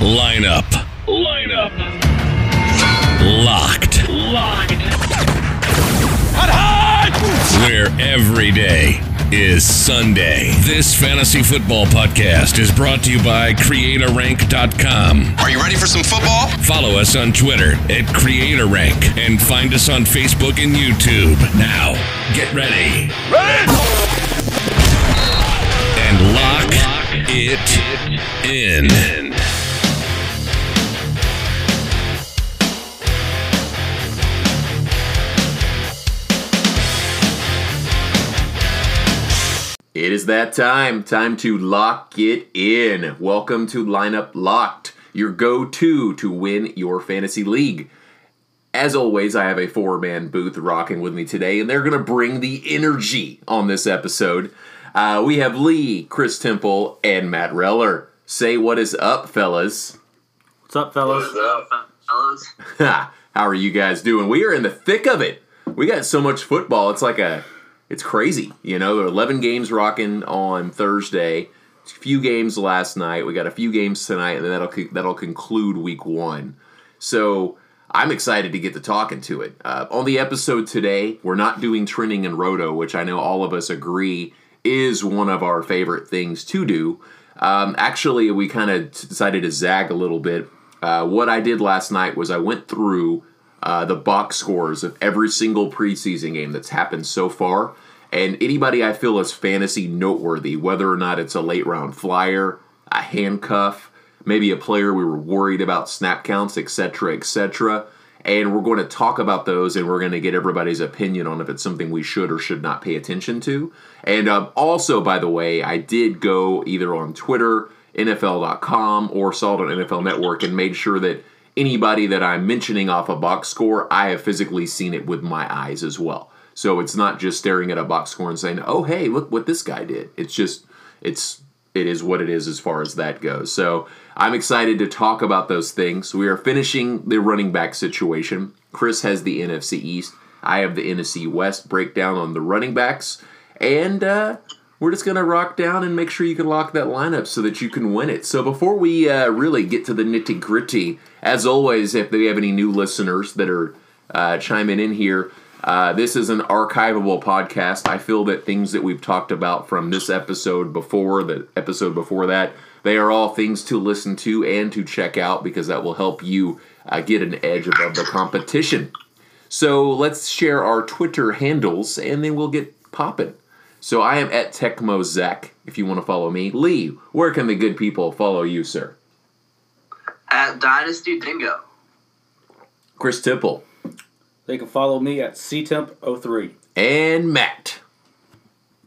Lineup. Locked. Hot. Where every day is Sunday. This fantasy football podcast is brought to you by CreatorRank.com. Are you ready for some football? Follow us on Twitter at CreatorRank and find us on Facebook and YouTube. Now, get ready. And lock it in. It is that time. Time to lock it in. Welcome to Lineup Locked, your go-to to win your fantasy league. As always, I have a four-man booth rocking with me today, and they're going to bring the energy on this episode. We have Lee, Chris Temple, and Matt Reller. Say what is up, fellas. What's up, fellas? What's up, fellas? How are you guys doing? We are in the thick of it. We got so much football. It's crazy, you know, 11 games rocking on Thursday, a few games last night, we got a few games tonight, and then that'll conclude week one. So I'm excited to get to talking to it. On the episode today, we're not doing trending and roto, which I know all of us agree is one of our favorite things to do. Actually, we kind of decided to zag a little bit. What I did last night was I went through the box scores of every single preseason game that's happened so far, and anybody I feel is fantasy noteworthy, whether or not it's a late-round flyer, a handcuff, maybe a player we were worried about snap counts, etc., etc., and we're going to talk about those, and we're going to get everybody's opinion on if it's something we should or should not pay attention to. And also, by the way, I did go either on Twitter, NFL.com, or saw it on NFL Network and made sure that anybody that I'm mentioning off a box score, I have physically seen it with my eyes as well. So it's not just staring at a box score and saying, oh, hey, look what this guy did. It's just, it is what it is as far as that goes. So I'm excited to talk about those things. We are finishing the running back situation. Chris has the NFC East. I have the NFC West breakdown on the running backs. And we're just going to rock down and make sure you can lock that lineup so that you can win it. So before we really get to the nitty-gritty, as always, if we have any new listeners that are chiming in here, this is an archivable podcast. I feel that things that we've talked about from this episode before, the episode before that, they are all things to listen to and to check out because that will help you get an edge above the competition. So let's share our Twitter handles, and then we'll get popping. So I am at TechmoZach, if you want to follow me. Lee, where can the good people follow you, sir? At Dynasty Dingo. Chris Temple. They can follow me at CTemp03. And Matt.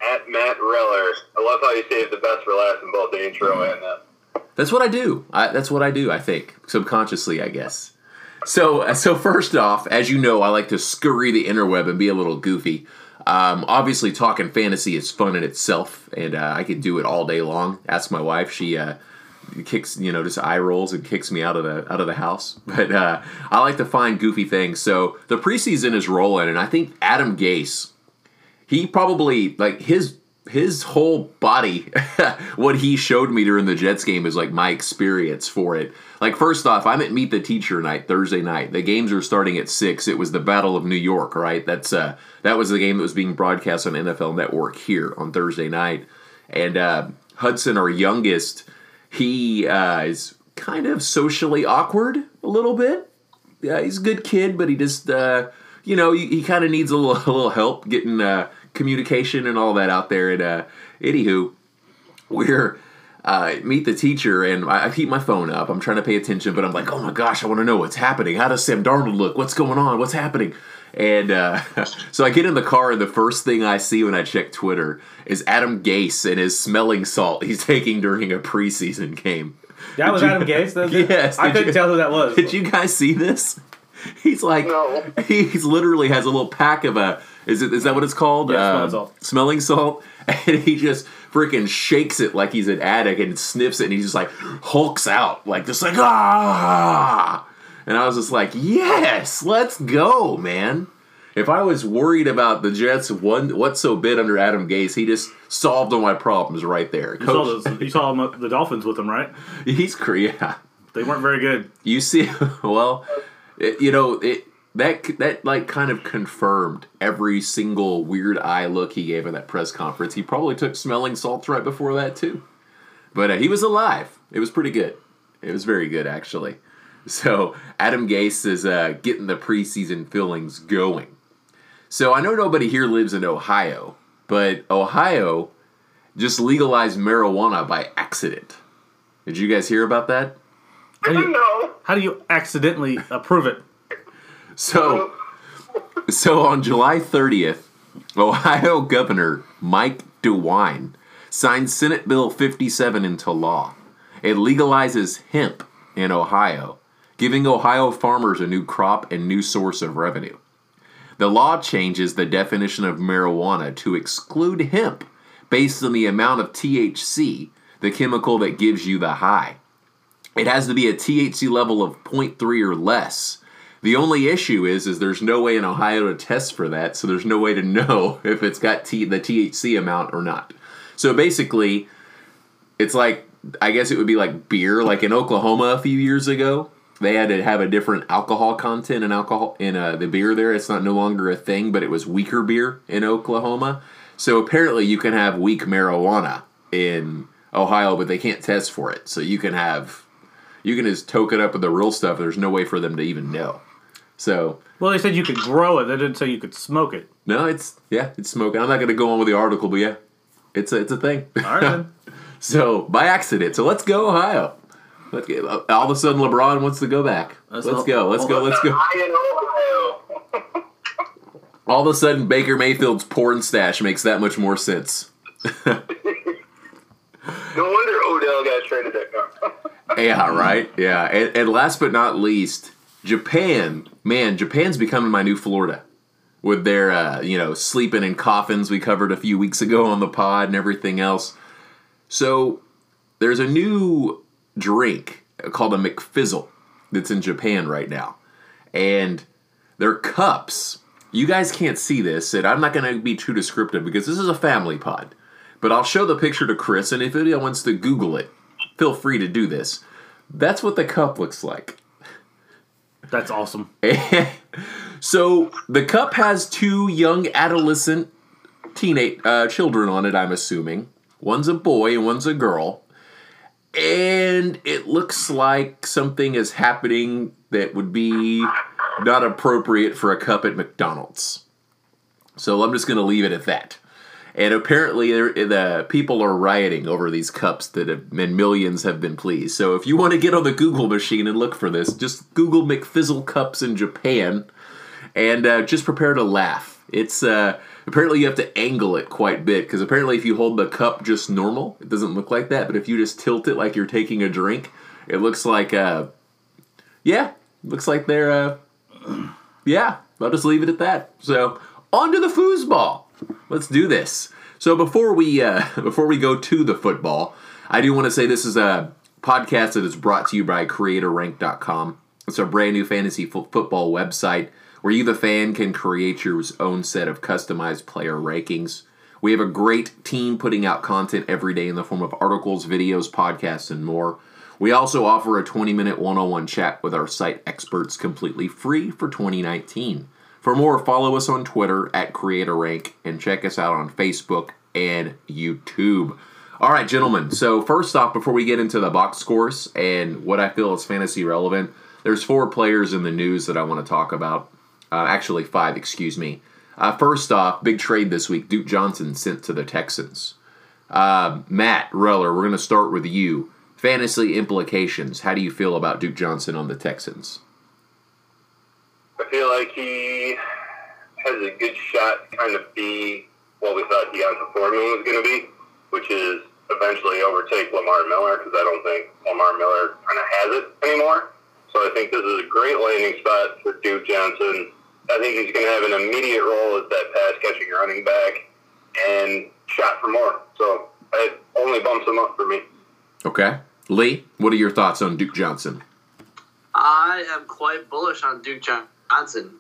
At Matt Reller. I love how you saved the best for last in both the intro and that. That's what I do. I think. Subconsciously, I guess. So first off, as you know, I like to scurry the interweb and be a little goofy. Obviously, talking fantasy is fun in itself, and I could do it all day long. Ask my wife; she kicks, just eye rolls and kicks me out of the house. But I like to find goofy things. So the preseason is rolling, and I think Adam Gase, he probably like his whole body, what he showed me during the Jets game is like my experience for it. Like first off, I'm at Meet the Teacher night, Thursday night. The games are starting at 6. It was the Battle of New York, right? That was the game that was being broadcast on NFL Network here on Thursday night. And Hudson, our youngest, he is kind of socially awkward a little bit. Yeah, he's a good kid, but he just, he kind of needs a little help getting communication and all that out there. And anywho, we're Meet the Teacher, and I keep my phone up. I'm trying to pay attention, but I'm like, oh my gosh, I want to know what's happening. How does Sam Darnold look? What's going on? What's happening? And so I get in the car, and the first thing I see when I check Twitter is Adam Gase and his smelling salt he's taking during a preseason game. That was Adam Gase? That was yes. I couldn't tell who that was. Did you guys see this? He's like, no. He's literally has a little pack of a, is that what it's called? Yeah, smelling salt. And he just freaking shakes it like he's an addict and sniffs it, and he just like hulks out, like just like, ah. And I was just like, yes, let's go, man. If I was worried about the Jets what's so bit under Adam Gase, he just solved all my problems right there. Coach, you saw the Dolphins with him, right? He's crazy. Yeah. They weren't very good. You see, well, that like kind of confirmed every single weird eye look he gave at that press conference. He probably took smelling salts right before that too, but he was alive. It was pretty good. It was very good actually. So Adam Gase is getting the preseason feelings going. So I know nobody here lives in Ohio, but Ohio just legalized marijuana by accident. Did you guys hear about that? How do you accidentally approve it? So on July 30th, Ohio Governor Mike DeWine signed Senate Bill 57 into law. It legalizes hemp in Ohio, giving Ohio farmers a new crop and new source of revenue. The law changes the definition of marijuana to exclude hemp based on the amount of THC, the chemical that gives you the high. It has to be a THC level of 0.3 or less. The only issue is there's no way in Ohio to test for that, so there's no way to know if it's got the THC amount or not. So basically, it's like, I guess it would be like beer. Like in Oklahoma a few years ago, they had to have a different alcohol content and alcohol in the beer there. It's not no longer a thing, but it was weaker beer in Oklahoma. So apparently you can have weak marijuana in Ohio, but they can't test for it. So you can just toke it up with the real stuff. There's no way for them to even know. So well, they said you could grow it. They didn't say you could smoke it. No, it's smoking. I'm not going to go on with the article, but yeah, it's a thing. All right, then. So by accident. So let's go Ohio. Let's get, all of a sudden, LeBron wants to go back. Let's go. All of a sudden, Baker Mayfield's porn stash makes that much more sense. No wonder Odell got traded that car. Yeah, right? Yeah. And last but not least, Japan. Man, Japan's becoming my new Florida with their, sleeping in coffins we covered a few weeks ago on the pod and everything else. So there's a new drink called a McFizzle that's in Japan right now. And their cups, you guys can't see this, and I'm not going to be too descriptive because this is a family pod. But I'll show the picture to Chris, and if anyone wants to Google it, feel free to do this. That's what the cup looks like. That's awesome. So the cup has two young adolescent teenage children on it, I'm assuming. One's a boy and one's a girl. And it looks like something is happening that would be not appropriate for a cup at McDonald's. So I'm just going to leave it at that. And apparently the people are rioting over these cups and millions have been pleased. So if you want to get on the Google machine and look for this, just Google McFizzle cups in Japan and just prepare to laugh. It's apparently you have to angle it quite a bit because apparently if you hold the cup just normal, it doesn't look like that. But if you just tilt it like you're taking a drink, it looks like, they're, I'll just leave it at that. So on to the foosball. Let's do this. So before we go to the football, I do want to say this is a podcast that is brought to you by CreatorRank.com. It's a brand new fantasy football website where you, the fan, can create your own set of customized player rankings. We have a great team putting out content every day in the form of articles, videos, podcasts, and more. We also offer a 20-minute one-on-one chat with our site experts completely free for 2019. For more, follow us on Twitter at CreatorRank and check us out on Facebook and YouTube. All right, gentlemen. So first off, before we get into the box scores and what I feel is fantasy relevant, there's 4 players in the news that I want to talk about. Actually, 5, excuse me. First off, big trade this week. Duke Johnson sent to the Texans. Matt Reller, we're going to start with you. Fantasy implications. How do you feel about Duke Johnson on the Texans? I feel like he has a good shot to kind of be what we thought Deontay Foreman was going to be, which is eventually overtake Lamar Miller, because I don't think Lamar Miller kind of has it anymore. So I think this is a great landing spot for Duke Johnson. I think he's going to have an immediate role as that pass-catching running back and shot for more. So it only bumps him up for me. Okay. Lee, what are your thoughts on Duke Johnson? I am quite bullish on Duke Johnson.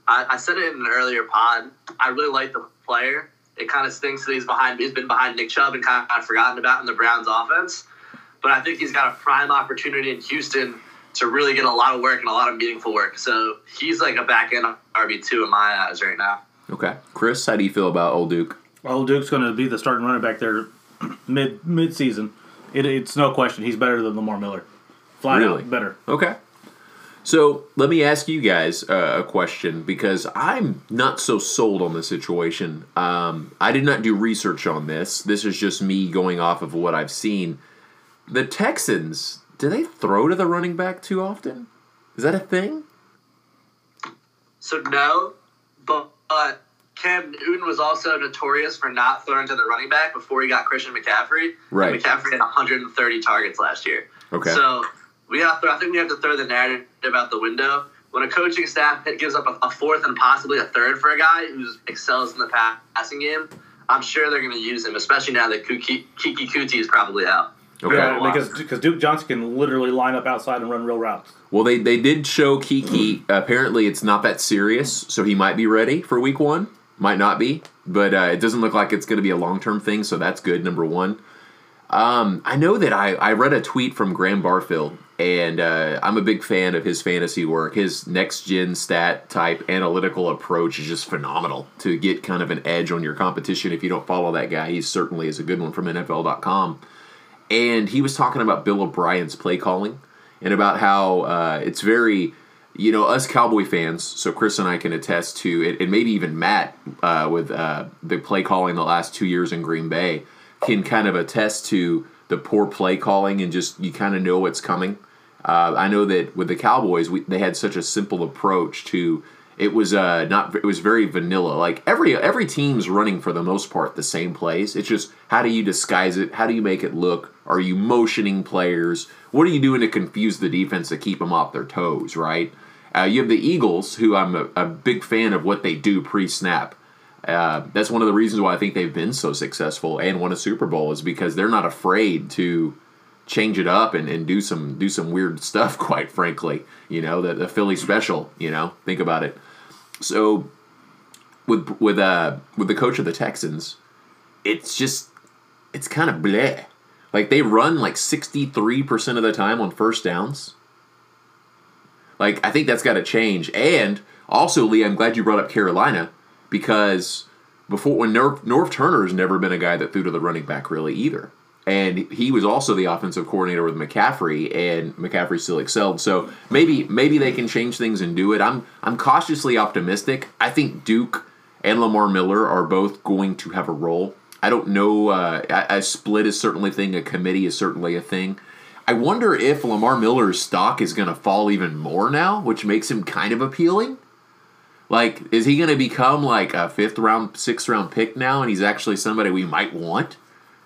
I said it in an earlier pod. I really like the player. It kind of stinks that he's been behind Nick Chubb and kind of forgotten about in the Browns offense. But I think he's got a prime opportunity in Houston to really get a lot of work and a lot of meaningful work. So he's like a back-end RB2 in my eyes right now. Okay. Chris, how do you feel about old Duke? Old Duke's going to be the starting running back there mid-season. It's no question. He's better than Lamar Miller. Flying really? Out better. Okay. So let me ask you guys a question because I'm not so sold on the situation. I did not do research on this. This is just me going off of what I've seen. The Texans, do they throw to the running back too often? Is that a thing? So no, but Cam Newton was also notorious for not throwing to the running back before he got Christian McCaffrey. Right. And McCaffrey had 130 targets last year. Okay. So I think we have to throw the narrative out the window. When a coaching staff gives up a fourth and possibly a third for a guy who excels in the passing game, I'm sure they're going to use him, especially now that Kiki Kuti is probably out. Okay. Yeah, because Duke Johnson can literally line up outside and run real routes. Well, they did show Kiki. Apparently, it's not that serious, so he might be ready for week one. Might not be, but it doesn't look like it's going to be a long-term thing, so that's good, number one. I know that I read a tweet from Graham Barfield, and I'm a big fan of his fantasy work. His next-gen stat-type analytical approach is just phenomenal to get kind of an edge on your competition. If you don't follow that guy, he certainly is a good one from NFL.com. And he was talking about Bill O'Brien's play calling and about how it's very... You know, us Cowboy fans, so Chris and I can attest to it, and maybe even Matt with the play calling the last 2 years in Green Bay can kind of attest to the poor play calling and just you kind of know what's coming. I know that with the Cowboys, they had such a simple approach to it was very vanilla. Like every team's running for the most part the same plays. It's just how do you disguise it? How do you make it look? Are you motioning players? What are you doing to confuse the defense to keep them off their toes? Right. You have the Eagles, who I'm a big fan of what they do pre-snap. That's one of the reasons why I think they've been so successful and won a Super Bowl is because they're not afraid to change it up and do some weird stuff, quite frankly. You know, the Philly special, you know, think about it. So with the coach of the Texans, it's kind of bleh. Like they run like 63% of the time on first downs. Like, I think that's got to change. And also, Lee, I'm glad you brought up Carolina because before when Norv Turner has never been a guy that threw to the running back really either. And he was also the offensive coordinator with McCaffrey, and McCaffrey still excelled. So maybe they can change things and do it. I'm cautiously optimistic. I think Duke and Lamar Miller are both going to have a role. I don't know. A split is certainly a thing. A committee is certainly a thing. I wonder if Lamar Miller's stock is going to fall even more now, which makes him kind of appealing. Like, is he going to become like a 5th round, 6th round pick now, and he's actually somebody we might want?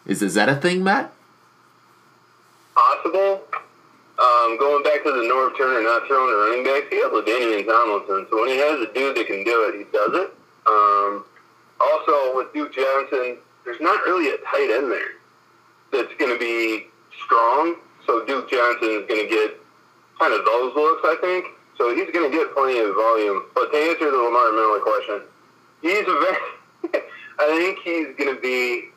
Is that a thing, Matt? Possible. Going back to the Norv Turner not throwing the running backs, he has LaDainian Tomlinson. So when he has a dude that can do it, he does it. Also, with Duke Johnson, there's not really a tight end there that's going to be strong. So Duke Johnson is going to get kind of those looks, I think. So he's going to get plenty of volume. But to answer the Lamar Miller question, I think he's going to be...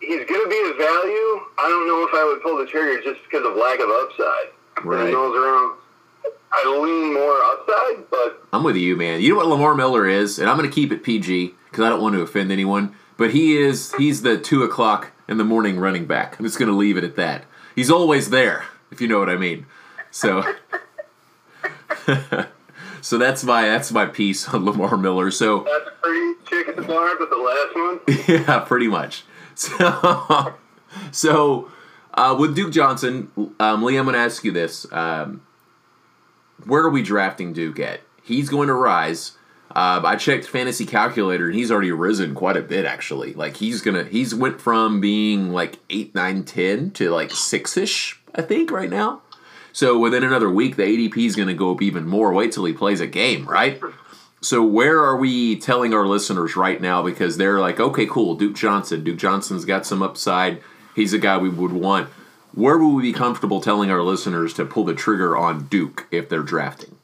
He's going to be a value. I don't know if I would pull the trigger just because of lack of upside. Right. I lean more upside, but... I'm with you, man. You know what Lamar Miller is? And I'm going to keep it PG because I don't want to offend anyone. But he's the 2 o'clock in the morning running back. I'm just going to leave it at that. He's always there, if you know what I mean. So... So that's my piece on Lamar Miller. So... That's a pretty chicken farm, but the last one? Yeah, pretty much. So, with Duke Johnson, Lee, I'm going to ask you this. Where are we drafting Duke at? He's going to rise. I checked Fantasy Calculator, and he's already risen quite a bit, actually. Like, he's went from being, like, 8, 9, 10 to, like, 6-ish, I think, right now. So, within another week, the ADP is going to go up even more. Wait till he plays a game, right? So where are we telling our listeners right now? Because they're like, okay, cool, Duke Johnson. Duke Johnson's got some upside. He's a guy we would want. Where would we be comfortable telling our listeners to pull the trigger on Duke if they're drafting?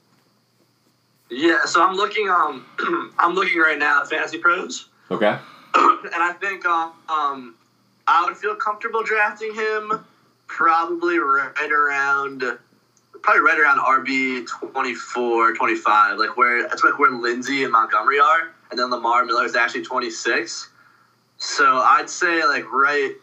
Yeah, so I'm looking. I'm looking right now at Fantasy Pros. Okay. And I think I would feel comfortable drafting him probably right around RB 24, 25, that's where Lindsay and Montgomery are, and then Lamar Miller is actually 26. So I'd say right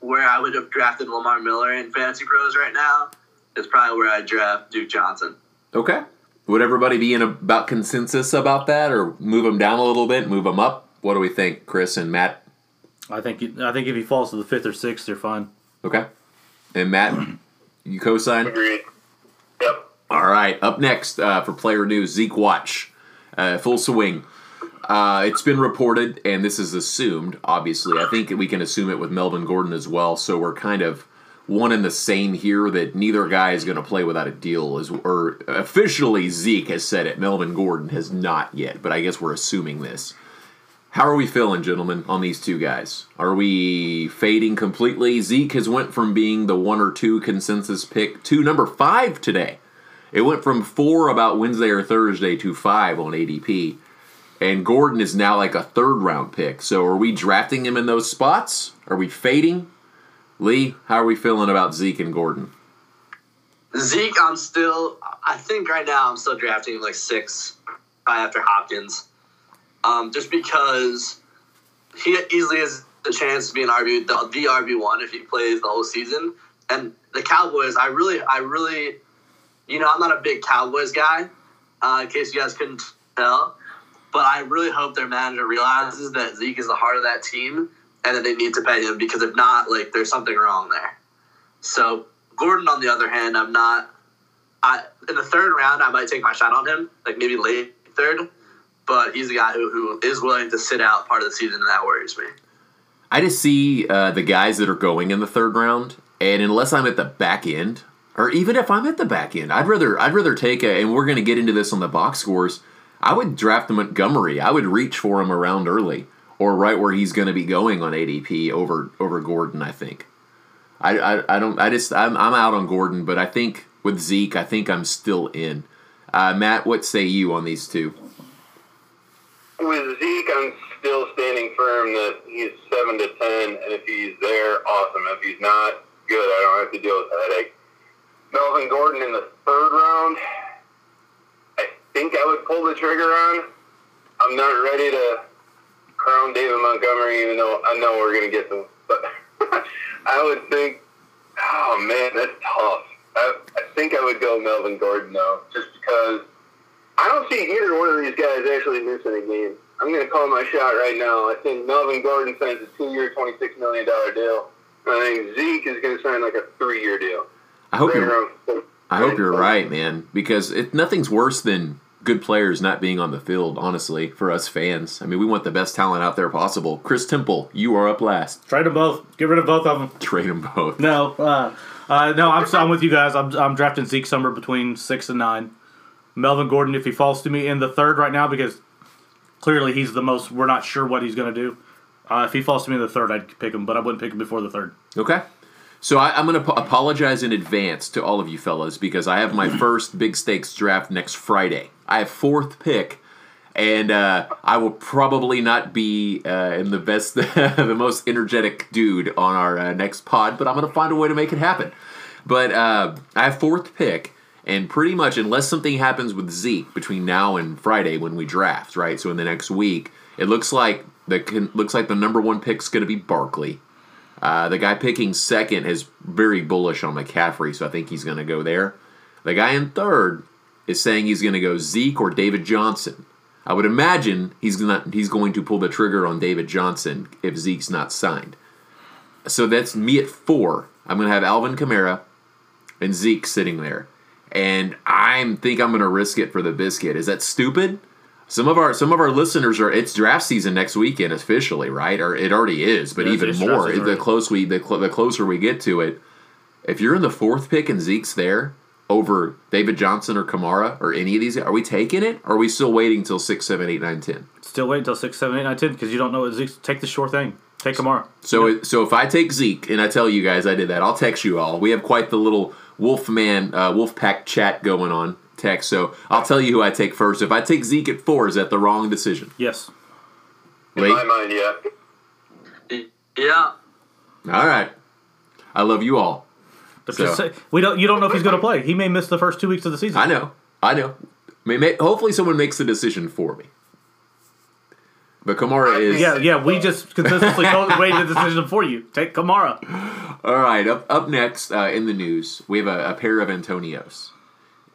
where I would have drafted Lamar Miller in Fantasy Pros right now is probably where I'd draft Duke Johnson. Okay. Would everybody be in about consensus about that, or move him down a little bit, move him up? What do we think, Chris and Matt? I think if he falls to the 5th or 6th, they're fine. Okay. And Matt, you co-sign? Agreed. Yep. All right. Up next for player news, Zeke Watch. Full swing. It's been reported, and this is assumed, obviously. I think we can assume it with Melvin Gordon as well, so we're kind of one and the same here, that neither guy is going to play without a deal. Or officially, Zeke has said it. Melvin Gordon has not yet, but I guess we're assuming this. How are we feeling, gentlemen, on these two guys? Are we fading completely? Zeke has went from being the 1 or 2 consensus pick to number 5 today. It went from 4 about Wednesday or Thursday to 5 on ADP. And Gordon is now like a 3rd-round pick. So are we drafting him in those spots? Are we fading? Lee, how are we feeling about Zeke and Gordon? Zeke, I think right now I'm still drafting him like 6, probably after Hopkins. Just because he easily has the chance to be an RB, the RB1 if he plays the whole season. And the Cowboys, I really, I'm not a big Cowboys guy, in case you guys couldn't tell. But I really hope their manager realizes that Zeke is the heart of that team and that they need to pay him, because if not, there's something wrong there. So Gordon, on the other hand, in the 3rd round, I might take my shot on him, maybe late 3rd. But he's a guy who is willing to sit out part of the season, and that worries me. I just see the guys that are going in the 3rd round, and unless I'm at the back end, or even if I'm at the back end, I'd rather take a, and we're going to get into this on the box scores, I would draft Montgomery. I would reach for him around early, or right where he's going to be going on ADP over Gordon. I think. I'm out on Gordon, but I think with Zeke, I think I'm still in. Matt, what say you on these two? With Zeke, I'm still standing firm that he's 7 to 10, and if he's there, awesome. If he's not, good. I don't have to deal with a headache. Melvin Gordon in the 3rd round, I think I would pull the trigger on. I'm not ready to crown David Montgomery, even though I know we're going to get them. But I would think, oh, man, that's tough. I think I would go Melvin Gordon, though, just because I don't see either one of these guys actually missing a game. I'm going to call my shot right now. I think Melvin Gordon signs a 2-year, $26 million deal. I think Zeke is going to sign a 3-year deal. I hope you're right, man, because nothing's worse than good players not being on the field, honestly, for us fans. I mean, we want the best talent out there possible. Chris Temple, you are up last. Trade them both. Get rid of both of them. Trade them both. No, I'm with you guys. I'm drafting Zeke somewhere between 6 and 9. Melvin Gordon, if he falls to me in the 3rd right now, because clearly he's the most, we're not sure what he's going to do. If he falls to me in the 3rd, I'd pick him, but I wouldn't pick him before the 3rd. Okay. So I'm going to apologize in advance to all of you fellas, because I have my first Big Stakes draft next Friday. I have 4th pick, and I will probably not be in the best, the most energetic dude on our next pod, but I'm going to find a way to make it happen. But I have 4th pick. And pretty much, unless something happens with Zeke between now and Friday when we draft, right? So in the next week, it looks like the number 1 pick's going to be Barkley. The guy picking 2nd is very bullish on McCaffrey, so I think he's going to go there. The guy in 3rd is saying he's going to go Zeke or David Johnson. I would imagine he's going to pull the trigger on David Johnson if Zeke's not signed. So that's me at 4. I'm going to have Alvin Kamara and Zeke sitting there. And I think I'm going to risk it for the biscuit. Is that stupid? Some of our listeners are. It's draft season next weekend officially, right? Or it already is, but yeah, even more. The closer we get to it, if you're in the 4th pick and Zeke's there over David Johnson or Kamara or any of these, are we taking it? Or are we still waiting until 6, 7, 8, 9, 10? Still waiting until 6, 7, 8, 9, 10 because you don't know what Zeke's. Take the short thing. Take Kamara. So if I take Zeke and I tell you guys I did that, I'll text you all. We have quite the little Wolfpack chat going on text. So I'll tell you who I take first. If I take Zeke at 4, is that the wrong decision? Yes. Wait. In my mind, yeah. Yeah. All right. I love you all. You don't know if he's going to play. He may miss the first 2 weeks of the season. I know. Hopefully someone makes the decision for me. But Kamara is... Yeah, we just consistently made the decision for you. Take Kamara. All right, up next in the news, we have a pair of Antonios.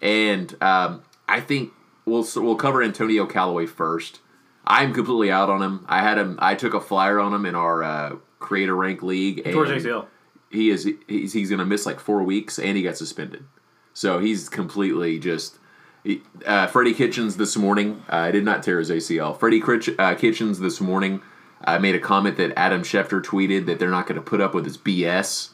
And I think we'll cover Antonio Callaway first. I'm completely out on him. I took a flyer on him in our CreatorRank league. Towards ACL. He's going to miss like 4 weeks, and he got suspended. So he's completely just... Freddie Kitchens this morning, did not tear his ACL. Freddie Kitchens this morning made a comment that Adam Schefter tweeted that they're not going to put up with his BS.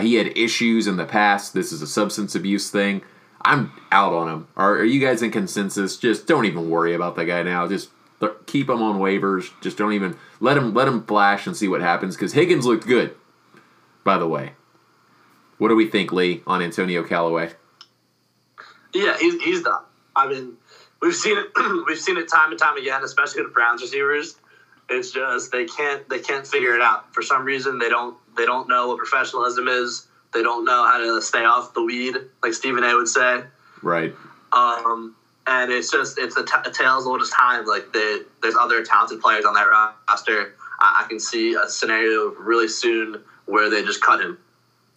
He had issues in the past. This is a substance abuse thing. I'm out on him. Are you guys in consensus? Just don't even worry about the guy now. Just keep him on waivers. Just don't even let him flash and see what happens, because Higgins looked good, by the way. What do we think, Lee, on Antonio Callaway? Yeah, he's the. I mean, we've seen it time and time again, especially with Browns receivers. It's just they can't figure it out for some reason. They don't know what professionalism is. They don't know how to stay off the weed, like Stephen A. would say. Right. And it's just it's a tale as old as time. Like there's other talented players on that roster. I can see a scenario really soon where they just cut him.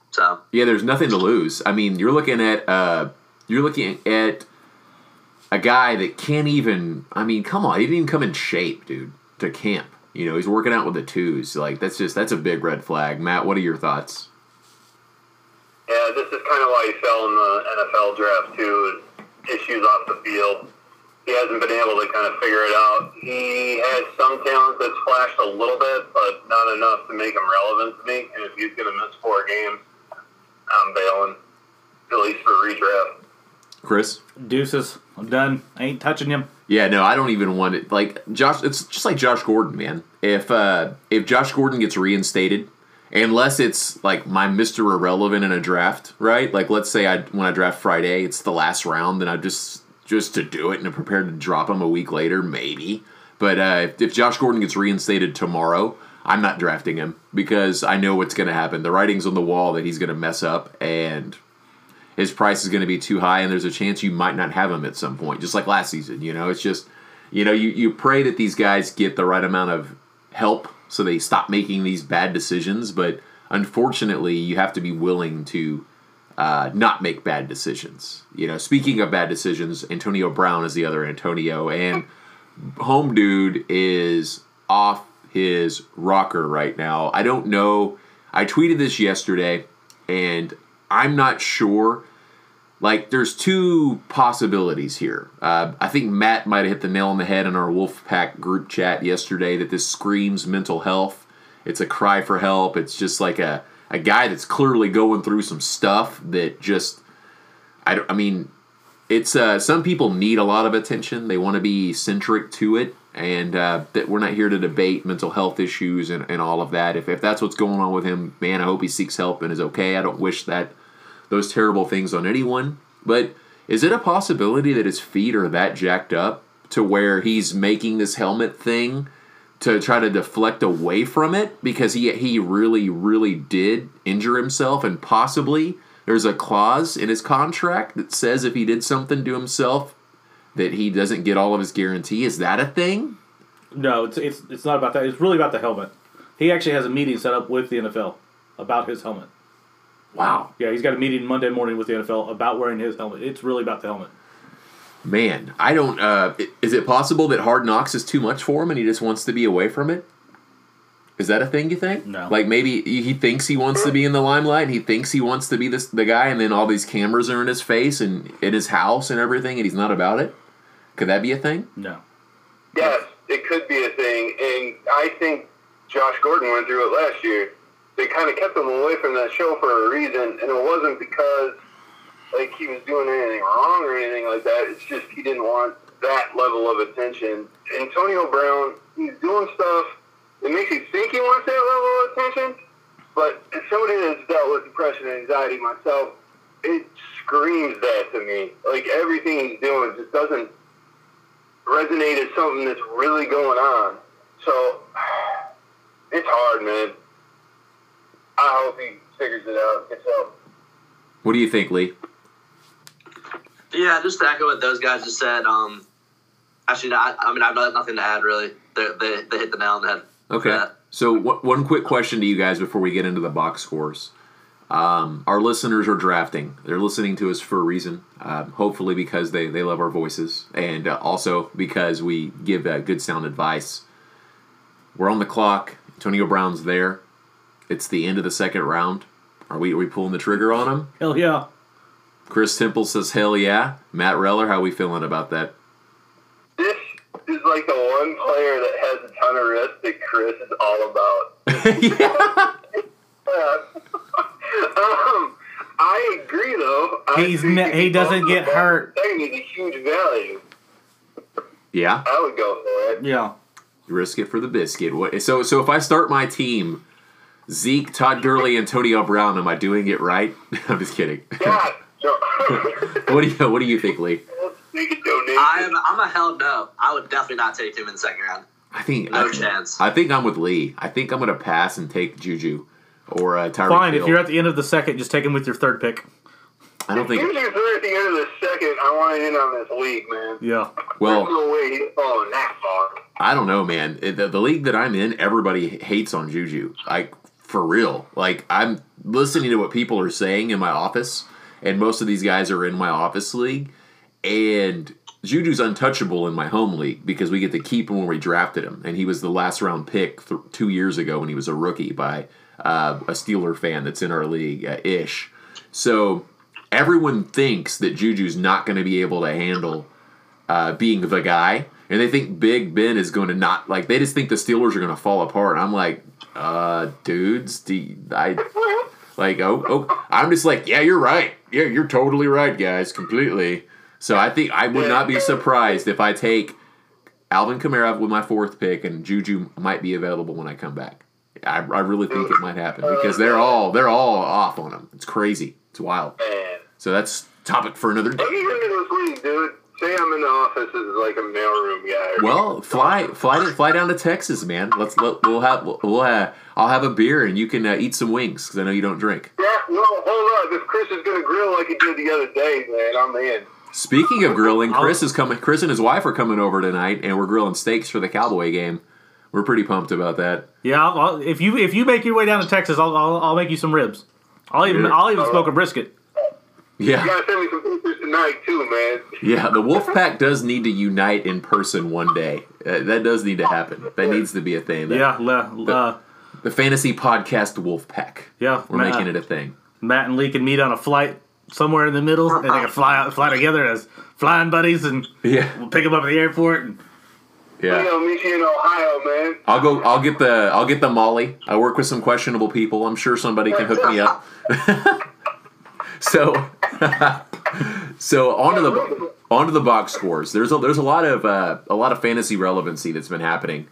So yeah, there's nothing to lose. I mean, You're looking at a guy that can't even... I mean, come on. He didn't even come in shape, dude, to camp. You know, he's working out with the twos. Like, that's a big red flag. Matt, what are your thoughts? Yeah, this is kind of why he fell in the NFL draft, too, is issues off the field. He hasn't been able to kind of figure it out. He has some talent that's flashed a little bit, but not enough to make him relevant to me. And if he's going to miss 4 games, I'm bailing, at least for redraft. Chris? Deuces. I'm done. I ain't touching him. Yeah, no, I don't even want it. Like Josh, it's just like Josh Gordon, man. If Josh Gordon gets reinstated, unless it's like my Mr. Irrelevant in a draft, right? Like let's say when I draft Friday, it's the last round, then I just to do it and I'm prepared to drop him a week later, maybe. But if Josh Gordon gets reinstated tomorrow, I'm not drafting him because I know what's going to happen. The writing's on the wall that he's going to mess up and his price is going to be too high, and there's a chance you might not have him at some point, just like last season. You know, it's just, you know, you pray that these guys get the right amount of help so they stop making these bad decisions, but unfortunately you have to be willing to not make bad decisions. You know, speaking of bad decisions, Antonio Brown is the other Antonio, and home dude is off his rocker right now. I don't know. I tweeted this yesterday, and I'm not sure. Like, there's 2 possibilities here. I think Matt might have hit the nail on the head in our Wolfpack group chat yesterday that this screams mental health. It's a cry for help. It's just like a guy that's clearly going through some stuff that just... I mean, it's some people need a lot of attention. They want to be centric to it. And that we're not here to debate mental health issues and all of that. If that's what's going on with him, man, I hope he seeks help and is okay. I don't wish that those terrible things on anyone. But is it a possibility that his feet are that jacked up to where he's making this helmet thing to try to deflect away from it? Because he really, really did injure himself, and possibly there's a clause in his contract that says if he did something to himself that he doesn't get all of his guarantee. Is that a thing? No, it's not about that. It's really about the helmet. He actually has a meeting set up with the NFL about his helmet. Wow. Yeah, he's got a meeting Monday morning with the NFL about wearing his helmet. It's really about the helmet. Man, I don't... is it possible that Hard Knocks is too much for him and he just wants to be away from it? Is that a thing, you think? No. Like, maybe he thinks he wants to be in the limelight, and he thinks he wants to be the guy, and then all these cameras are in his face and in his house and everything, and he's not about it? Could that be a thing? No. Yes, it could be a thing, and I think Josh Gordon went through it last year. They kind of kept him away from that show for a reason, and it wasn't because, like, he was doing anything wrong or anything like that. It's just he didn't want that level of attention. Antonio Brown, he's doing stuff. It makes you think he wants that level of attention, but as somebody that's dealt with depression and anxiety myself, it screams that to me. Like, everything he's doing just doesn't resonate as something that's really going on. So, it's hard, man. I hope he figures it out, gets help. What do you think, Lee? Yeah, just to echo what those guys just said. I have nothing to add, really. They hit the nail on the head. Okay. Yeah. So one quick question to you guys before we get into the box scores. Our listeners are drafting. They're listening to us for a reason, hopefully because they love our voices, and also because we give good sound advice. We're on the clock. Antonio Brown's there. It's the end of the second round. Are we pulling the trigger on him? Hell yeah. Chris Temple says hell yeah. Matt Reller, how are we feeling about that? This is like the one player that has a ton of risk that Chris is all about. I agree, though. He doesn't get hurt. That is a huge value. Yeah. I would go for it. Yeah. Risk it for the biscuit. So if I start my team, Zeke, Todd Gurley, Antonio Brown, am I doing it right? I'm just kidding. Yeah. What do you think, Lee? I'm a hell no. I would definitely not take him in the second round. No chance. I think I'm with Lee. I think I'm going to pass and take Juju. Or Tyreek Fine, Hill. If you're at the end of the second, just take him with your third pick. I don't think. If you're at the end of the second, I want in on this league, man. Yeah. Well, there's no way he's falling that far. I don't know, man. The league that I'm in, everybody hates on Juju. Like, for real. Like, I'm listening to what people are saying in my office, and most of these guys are in my office league, and Juju's untouchable in my home league because we get to keep him when we drafted him, and he was the last round pick 2 years ago when he was a rookie by a Steeler fan that's in our league, ish. So everyone thinks that Juju's not going to be able to handle being the guy, and they think Big Ben is going to not, like, they just think the Steelers are going to fall apart. And I'm like, dudes, I'm just like, yeah, you're right. Yeah, you're totally right, guys, completely. So I think I would not be surprised if I take Alvin Kamara with my fourth pick, and Juju might be available when I come back. I really think it might happen because they're all off on him. It's crazy. It's wild. Man. So that's topic for another day. Dude, say I'm in the office as like a mailroom guy. Well, fly down to Texas, man. I'll have a beer and you can eat some wings because I know you don't drink. Yeah, well, hold up. If Chris is gonna grill like he did the other day, man, I'm in. Speaking of grilling, Chris is coming. Chris and his wife are coming over tonight, and we're grilling steaks for the Cowboy game. We're pretty pumped about that. Yeah, if you make your way down to Texas, I'll make you some ribs. I'll even smoke a brisket. Yeah. You gotta send me some pictures tonight too, man. Yeah, the Wolfpack does need to unite in person one day. That does need to happen. That needs to be a thing. Yeah, the fantasy podcast Wolfpack. Yeah, we're making it a thing. Matt and Lee can meet on a flight somewhere in the middle, and they can fly together as flying buddies, and we'll pick them up at the airport. And, yeah. We'll meet you in Ohio, man. I'll get the Molly. I work with some questionable people. I'm sure somebody can hook me up. So onto the box scores. There's a lot of fantasy relevancy that's been happening.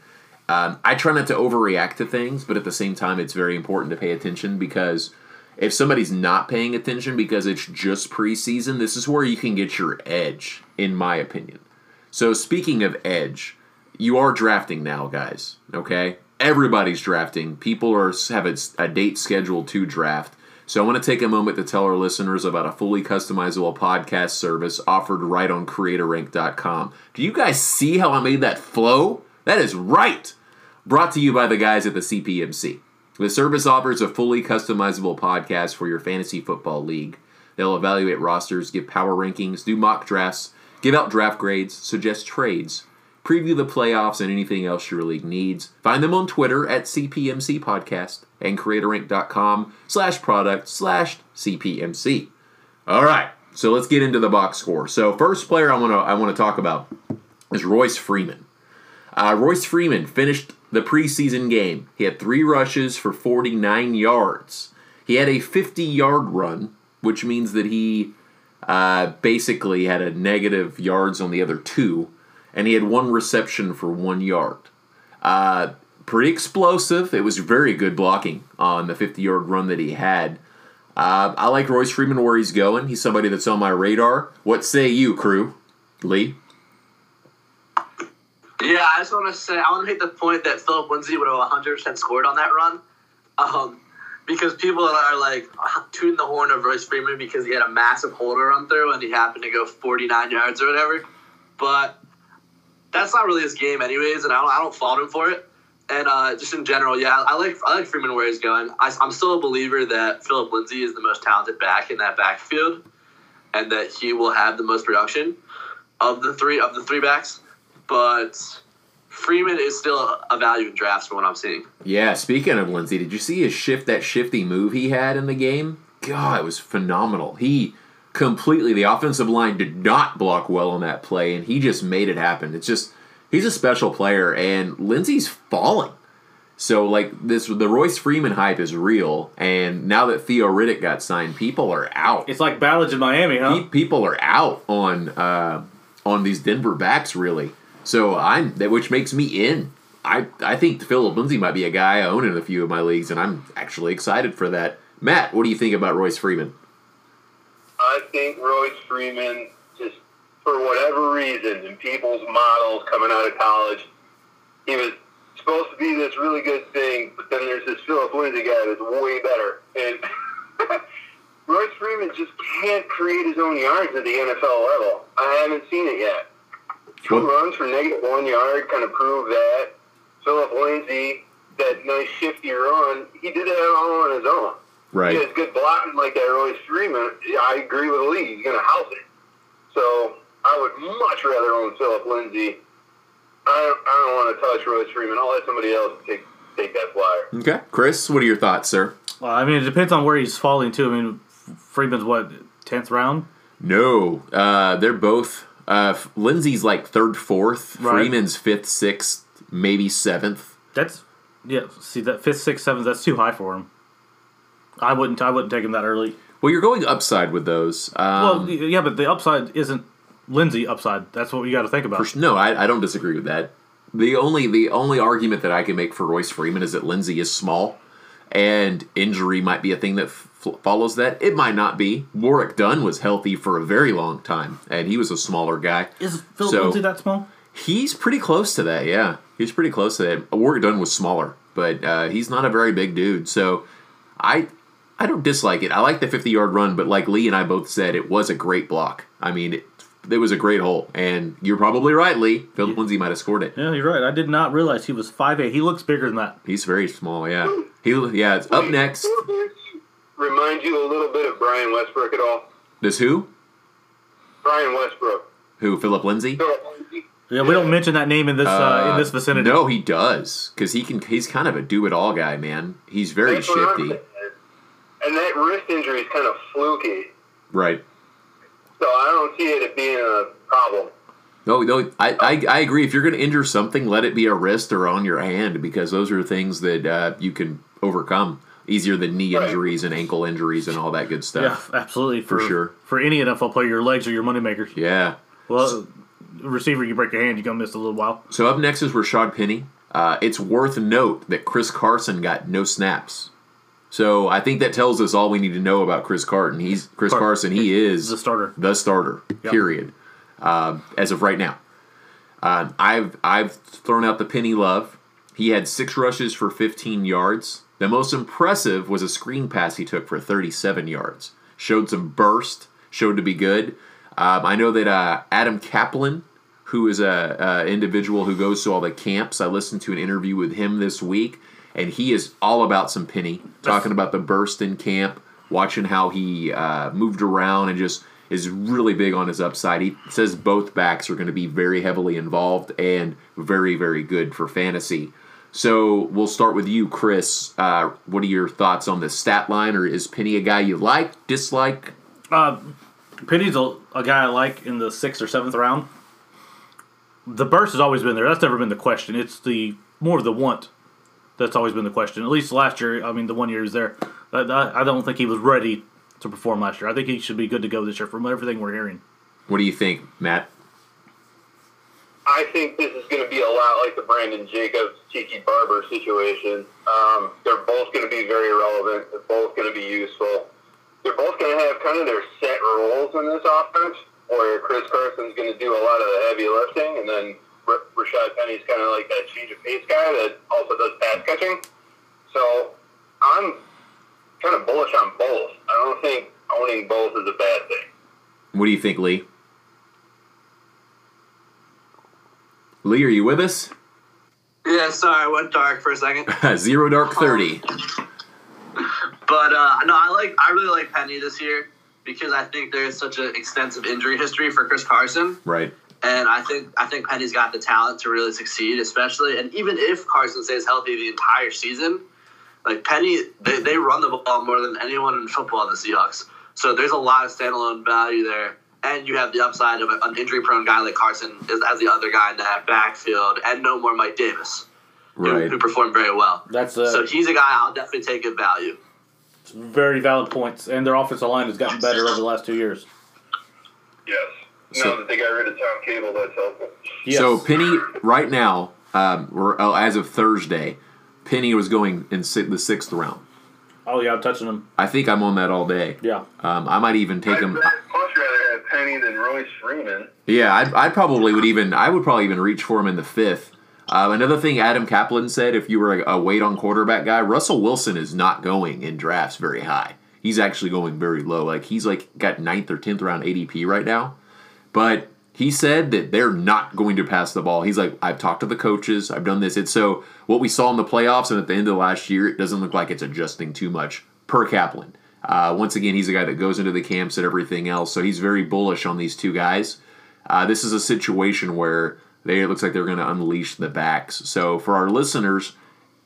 I try not to overreact to things, but at the same time, it's very important to pay attention because if somebody's not paying attention because it's just preseason, this is where you can get your edge, in my opinion. So speaking of edge. You are drafting now, guys, okay? Everybody's drafting. People have a date scheduled to draft. So I want to take a moment to tell our listeners about a fully customizable podcast service offered right on CreatorRank.com. Do you guys see how I made that flow? That is right! Brought to you by the guys at the CPMC. The service offers a fully customizable podcast for your fantasy football league. They'll evaluate rosters, give power rankings, do mock drafts, give out draft grades, suggest trades, preview the playoffs and anything else your league needs. Find them on Twitter at CPMC Podcast and CreatorRank.com/product/CPMC. All right, so let's get into the box score. So first player I want to talk about is Royce Freeman. Royce Freeman finished the preseason game. He had 3 rushes for 49 yards. He had a 50-yard run, which means that he basically had a negative yards on the other 2. And he had 1 reception for 1 yard. Pretty explosive. It was very good blocking on the 50-yard run that he had. I like Royce Freeman where he's going. He's somebody that's on my radar. What say you, crew? Lee? Yeah, I just want to say, I want to make the point that Philip Lindsay would have 100% scored on that run. Because people are like tooting the horn of Royce Freeman because he had a massive holder run through and he happened to go 49 yards or whatever. But that's not really his game anyways, and I don't fault him for it. And just in general, yeah, I like Freeman where he's going. I'm still a believer that Philip Lindsay is the most talented back in that backfield, and that he will have the most production of the three backs. But Freeman is still a value in drafts from what I'm seeing. Yeah, speaking of Lindsay, did you see his shifty move he had in the game? God, it was phenomenal. He completely, the offensive line did not block well on that play, and he just made it happen. It's just, he's a special player, and Lindsay's falling. So, like, the Royce Freeman hype is real, and now that Theo Riddick got signed, people are out. It's like Ballage in Miami, huh? People are out on these Denver backs, really. So which makes me in. I think Philip Lindsay might be a guy I own in a few of my leagues, and I'm actually excited for that. Matt, what do you think about Royce Freeman? I think Royce Freeman, just for whatever reason, in people's models coming out of college, he was supposed to be this really good thing, but then there's this Philip Lindsay guy that's way better. And Royce Freeman just can't create his own yards at the NFL level. I haven't seen it yet. Two runs for -1 yard kind of prove that. Philip Lindsay, that nice shifty run, he did that all on his own. Right. He has good blocking like that Royce Freeman. I agree with Lee. He's going to house it. So I would much rather own Philip Lindsay. I don't want to touch Royce Freeman. I'll let somebody else take that flyer. Okay. Chris, what are your thoughts, sir? Well, I mean, it depends on where he's falling, too. I mean, Freeman's, what, 10th round? No. They're both... Lindsay's like 3rd, 4th. Right. Freeman's 5th, 6th, maybe 7th. That's, yeah, see, that 5th, 6th, 7th, that's too high for him. I wouldn't take him that early. Well, you're going upside with those. Well, yeah, but the upside isn't Lindsay upside. That's what you got to think about. No, I don't disagree with that. The only argument that I can make for Royce Freeman is that Lindsay is small, and injury might be a thing that follows that. It might not be. Warwick Dunn was healthy for a very long time, and he was a smaller guy. Is Philip Lindsay that small? He's pretty close to that, yeah. He's pretty close to that. Warwick Dunn was smaller, but he's not a very big dude, so I don't dislike it. I like the 50-yard run, but like Lee and I both said, it was a great block. I mean, it was a great hole, and you're probably right, Lee. Philip Lindsay might have scored it. Yeah, you're right. I did not realize he was 5'8". He looks bigger than that. He's very small, yeah. It's up next. Remind you a little bit of Brian Westbrook at all? Does who? Brian Westbrook. Who, Philip Lindsay? Yeah, we don't mention that name in this vicinity. No, he does, because he's kind of a do-it-all guy, man. He's very shifty. And that wrist injury is kind of fluky. Right. So I don't see it being a problem. No, I agree. If you're going to injure something, let it be a wrist or on your hand, because those are things that you can overcome easier than knee injuries and ankle injuries and all that good stuff. Yeah, absolutely. For sure. For any NFL player, your legs are your moneymakers. Yeah. Well, receiver, you break your hand, you're going to miss a little while. So up next is Rashad Penny. It's worth note that Chris Carson got no snaps. So I think that tells us all we need to know about Chris Carson. Chris Carson. He is the starter. The starter, yep. Period. As of right now. I've thrown out the Penny love. He had 6 rushes for 15 yards. The most impressive was a screen pass he took for 37 yards. Showed some burst, showed to be good. I know that Adam Kaplan, who is an individual who goes to all the camps, I listened to an interview with him this week, and he is all about some Penny, talking about the burst in camp, watching how he moved around and just is really big on his upside. He says both backs are going to be very heavily involved and very, very good for fantasy. So we'll start with you, Chris. What are your thoughts on the stat line, or is Penny a guy you like, dislike? Penny's a guy I like in the 6th or 7th round. The burst has always been there. That's never been the question. It's the more of the want that's always been the question. At least last year, I mean, the one year he was there. I don't think he was ready to perform last year. I think he should be good to go this year from everything we're hearing. What do you think, Matt? I think this is going to be a lot like the Brandon Jacobs, Tiki Barber situation. They're both going to be very relevant. They're both going to be useful. They're both going to have kind of their set roles in this offense, where Chris Carson's going to do a lot of the heavy lifting, and then Rashad Penny's kind of like that change of pace guy that also does pass catching. So I'm kind of bullish on both. I don't think owning both is a bad thing. What do you think, Lee? Lee, are you with us? Yeah, sorry, I went dark for a second. Zero dark 30. But no, I really like Penny this year because I think there's such an extensive injury history for Chris Carson. Right. And I think Penny's got the talent to really succeed, especially, and even if Carson stays healthy the entire season, like Penny, they run the ball more than anyone in football, the Seahawks. So there's a lot of standalone value there. And you have the upside of an injury-prone guy like Carson as the other guy in that backfield, and no more Mike Davis, right, who performed very well. So he's a guy I'll definitely take at value. It's very valid points, and their offensive line has gotten better over the last 2 years. Yes. Now that they got rid of Tom Cable, that's helpful. Yes. So Penny, right now, as of Thursday, Penny was going in the sixth round. Oh, yeah, I'm touching him. I think I'm on that all day. Yeah. I might even take him. Penny than Royce Freeman. Yeah, I would probably even reach for him in the fifth. Another thing Adam Kaplan said, if you were a wait on quarterback guy, Russell Wilson is not going in drafts very high. He's actually going very low. Like he's like got 9th or 10th round ADP right now. But he said that they're not going to pass the ball. He's like, I've talked to the coaches, I've done this. It's so what we saw in the playoffs and at the end of last year, it doesn't look like it's adjusting too much per Kaplan. Once again, he's a guy that goes into the camps and everything else, so he's very bullish on these two guys. This is a situation where it looks like they're going to unleash the backs. So for our listeners,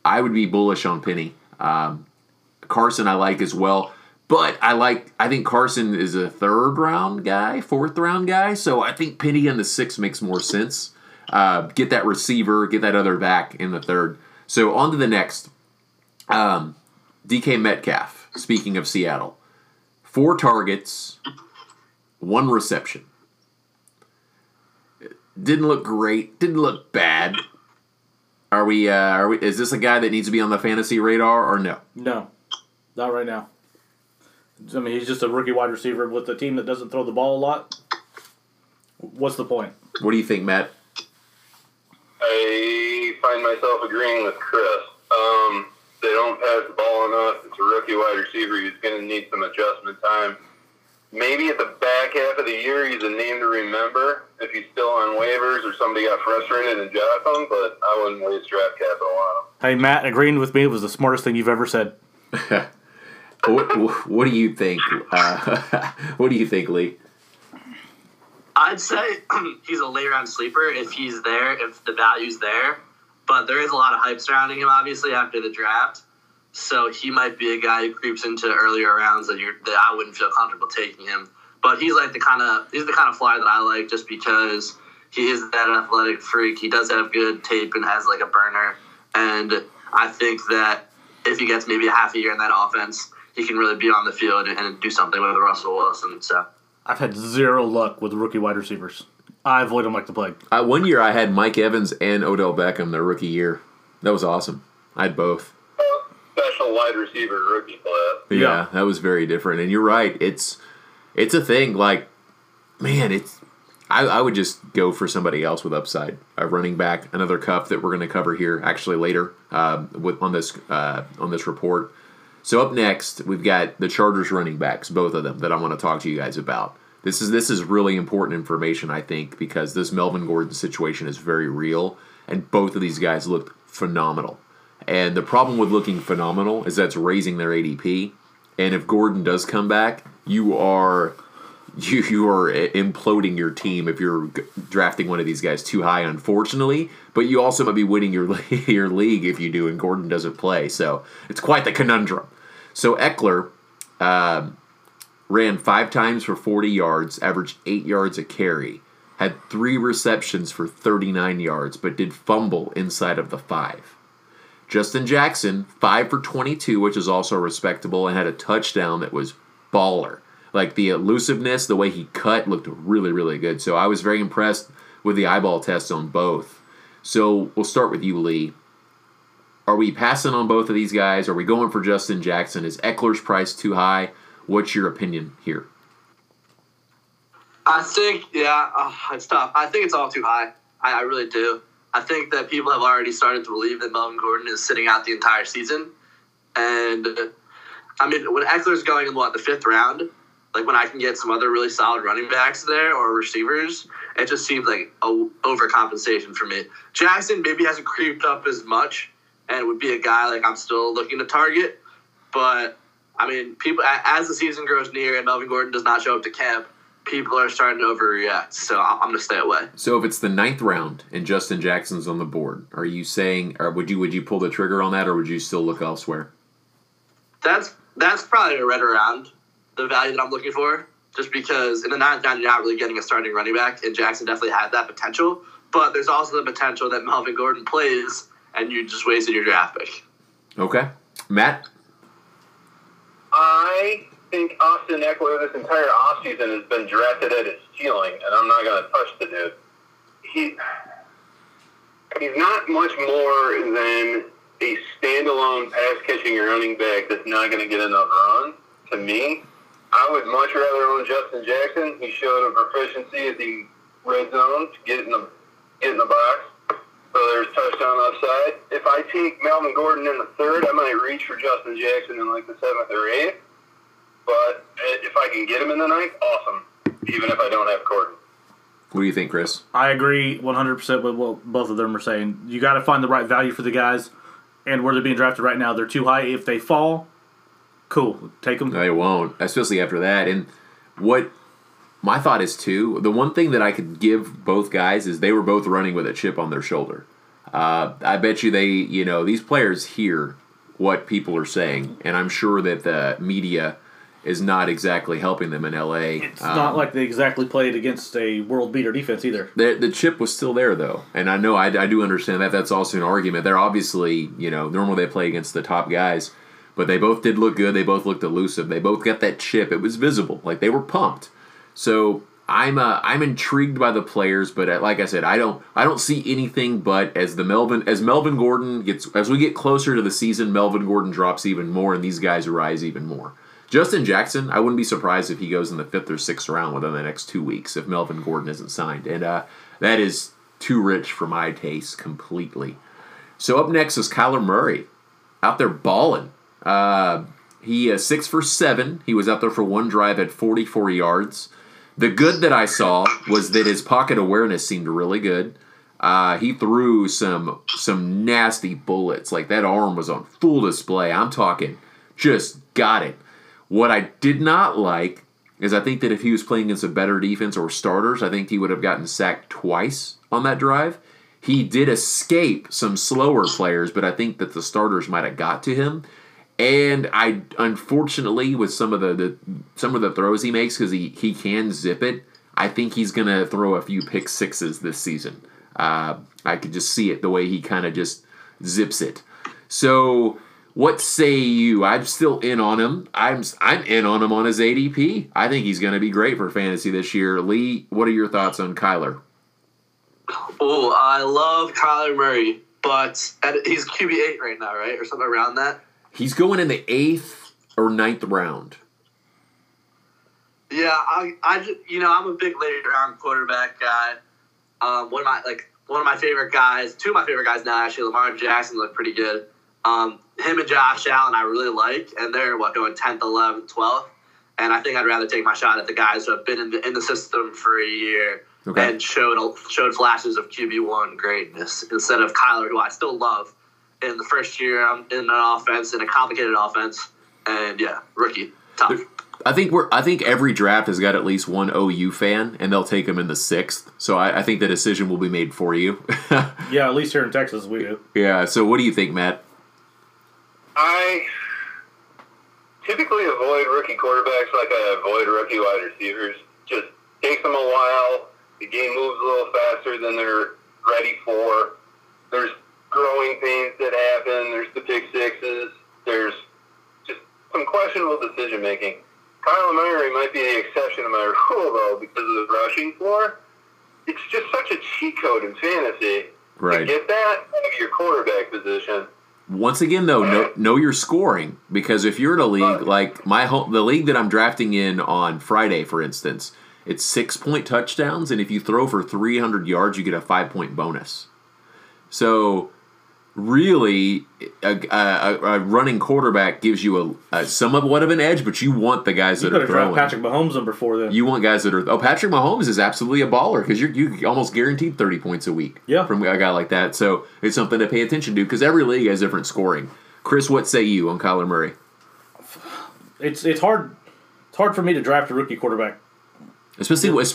I would be bullish on Penny. Carson I like as well, but I think Carson is a 4th round guy, so I think Penny in the 6th makes more sense. Get that receiver, get that other back in the 3rd. So on to the next. DK Metcalf. Speaking of Seattle, 4 targets, 1 reception. Didn't look great. Didn't look bad. Are we? Is this a guy that needs to be on the fantasy radar or no? No, not right now. I mean, he's just a rookie wide receiver with a team that doesn't throw the ball a lot. What's the point? What do you think, Matt? I find myself agreeing with Chris. They don't pass the ball enough. It's a rookie wide receiver. He's going to need some adjustment time. Maybe at the back half of the year, he's a name to remember if he's still on waivers or somebody got frustrated and dropped him, but I wouldn't waste draft capital on him. Hey, Matt, agreeing with me was the smartest thing you've ever said. What do you think? What do you think, Lee? I'd say he's a late-round sleeper if he's there, if the value's there. But there is a lot of hype surrounding him, obviously, after the draft. So he might be a guy who creeps into earlier rounds that I wouldn't feel comfortable taking him. But he's like the kind of flyer that I like just because he is that athletic freak. He does have good tape and has like a burner. And I think that if he gets maybe a half a year in that offense, he can really be on the field and do something with Russell Wilson. So I've had zero luck with rookie wide receivers. I avoid them like the plague. One year I had Mike Evans and Odell Beckham their rookie year. That was awesome. I had both. Special wide receiver rookie class. Yeah, that was very different. And you're right. It's a thing. Like, man, I would just go for somebody else with upside. A running back, another cup that we're going to cover here actually later on this report. So up next, we've got the Chargers running backs, both of them, that I want to talk to you guys about. This is really important information, I think, because this Melvin Gordon situation is very real, and both of these guys looked phenomenal. And the problem with looking phenomenal is that's raising their ADP. And if Gordon does come back, you are imploding your team if you're drafting one of these guys too high, unfortunately. But you also might be winning your league if you do, and Gordon doesn't play. So it's quite the conundrum. So Eckler. Ran 5 times for 40 yards, averaged 8 yards a carry, had 3 receptions for 39 yards, but did fumble inside of the 5. Justin Jackson, 5 for 22, which is also respectable, and had a touchdown that was baller. Like the elusiveness, the way he cut looked really, really good. So I was very impressed with the eyeball test on both. So we'll start with you, Lee. Are we passing on both of these guys? Are we going for Justin Jackson? Is Eckler's price too high? What's your opinion here? I think, it's tough. I think it's all too high. I really do. I think that people have already started to believe that Melvin Gordon is sitting out the entire season. And I mean, when Eckler's going in, the fifth round, like when I can get some other really solid running backs there or receivers, it just seems like overcompensation for me. Jackson maybe hasn't creeped up as much and would be a guy like I'm still looking to target. But, I mean, people as the season grows near and Melvin Gordon does not show up to camp, people are starting to overreact, so I'm going to stay away. So if it's the ninth round and Justin Jackson's on the board, are you saying, or would you pull the trigger on that, or would you still look elsewhere? That's probably right around the value that I'm looking for, just because in the ninth round you're not really getting a starting running back, and Jackson definitely had that potential. But there's also the potential that Melvin Gordon plays, and you just wasted your draft pick. Okay, Matt. I think Austin Eckler this entire offseason has been drafted at his ceiling, and I'm not going to touch the dude. He's not much more than a standalone pass-catching running back that's not going to get enough run. To me, I would much rather own Justin Jackson. He showed a proficiency at the red zone to get in the box. So there's touchdown upside. If I take Melvin Gordon in the third, I might reach for Justin Jackson in the seventh or eighth. But if I can get him in the ninth, awesome, even if I don't have Gordon. What do you think, Chris? I agree 100% with what both of them are saying. You got to find the right value for the guys, and where they're being drafted right now, they're too high. If they fall, cool, take them. They won't, especially after that. And what my thought is, too, the one thing that I could give both guys is they were both running with a chip on their shoulder. I bet you they, these players hear what people are saying, and I'm sure that the media is not exactly helping them in L.A. It's not like they exactly played against a world-beater defense either. The chip was still there, though, and I know I do understand that. That's also an argument. They're obviously, normally they play against the top guys, but they both did look good. They both looked elusive. They both got that chip. It was visible. Like, they were pumped. So I'm intrigued by the players, but like I said, I don't see anything but as we get closer to the season, Melvin Gordon drops even more, and these guys rise even more. Justin Jackson, I wouldn't be surprised if he goes in the fifth or sixth round within the next 2 weeks if Melvin Gordon isn't signed. And that is too rich for my taste completely. So up next is Kyler Murray, out there balling. He is 6 for 7. He was out there for one drive at 44 yards. The good that I saw was that his pocket awareness seemed really good. He threw some nasty bullets. Like, that arm was on full display. I'm talking just got it. What I did not like is I think that if he was playing against a better defense or starters, I think he would have gotten sacked twice on that drive. He did escape some slower players, but I think that the starters might have got to him. And I, unfortunately, with some of the throws he makes, because he can zip it, I think he's going to throw a few pick sixes this season. I could just see it the way he kind of just zips it. So, what say you? I'm still in on him. I'm in on him on his ADP. I think he's going to be great for fantasy this year. Lee, what are your thoughts on Kyler? Oh, I love Kyler Murray, but he's QB8 right now, right? Or something around that? He's going in the 8th or 9th round. Yeah, I'm a big late-round quarterback guy. One of my favorite guys, two of my favorite guys now, actually, Lamar Jackson looked pretty good. Him and Josh Allen I really like, and they're, going 10th, 11th, 12th, and I think I'd rather take my shot at the guys who have been in the system for a year and showed flashes of QB1 greatness instead of Kyler, who I still love in the first year in an offense, in a complicated offense, and yeah, rookie, tough. I think every draft has got at least one OU fan, and they'll take him in the 6th. So I think the decision will be made for you. Yeah, at least here in Texas we do. Yeah, so what do you think, Matt? I typically avoid rookie quarterbacks like I avoid rookie wide receivers. Just takes them a while. The game moves a little faster than they're ready for. There's growing pains that happen. There's the pick sixes. There's just some questionable decision making. Kyler Murray might be the exception to my rule, though, because of the rushing floor. It's just such a cheat code in fantasy. Right. To get that out of your quarterback position. Once again, though, know your scoring, because if you're in a league like the league that I'm drafting in on Friday, for instance, it's 6-point touchdowns, and if you throw for 300 yards, you get a 5-point bonus. So really a running quarterback gives you a somewhat of an edge, but you want the guys that are throwing. Patrick Mahomes number four then. You want guys that are. Oh, Patrick Mahomes is absolutely a baller because you almost guaranteed 30 points a week from a guy like that. So it's something to pay attention to because every league has different scoring. Chris, what say you on Kyler Murray? It's hard for me to draft a rookie quarterback. Especially with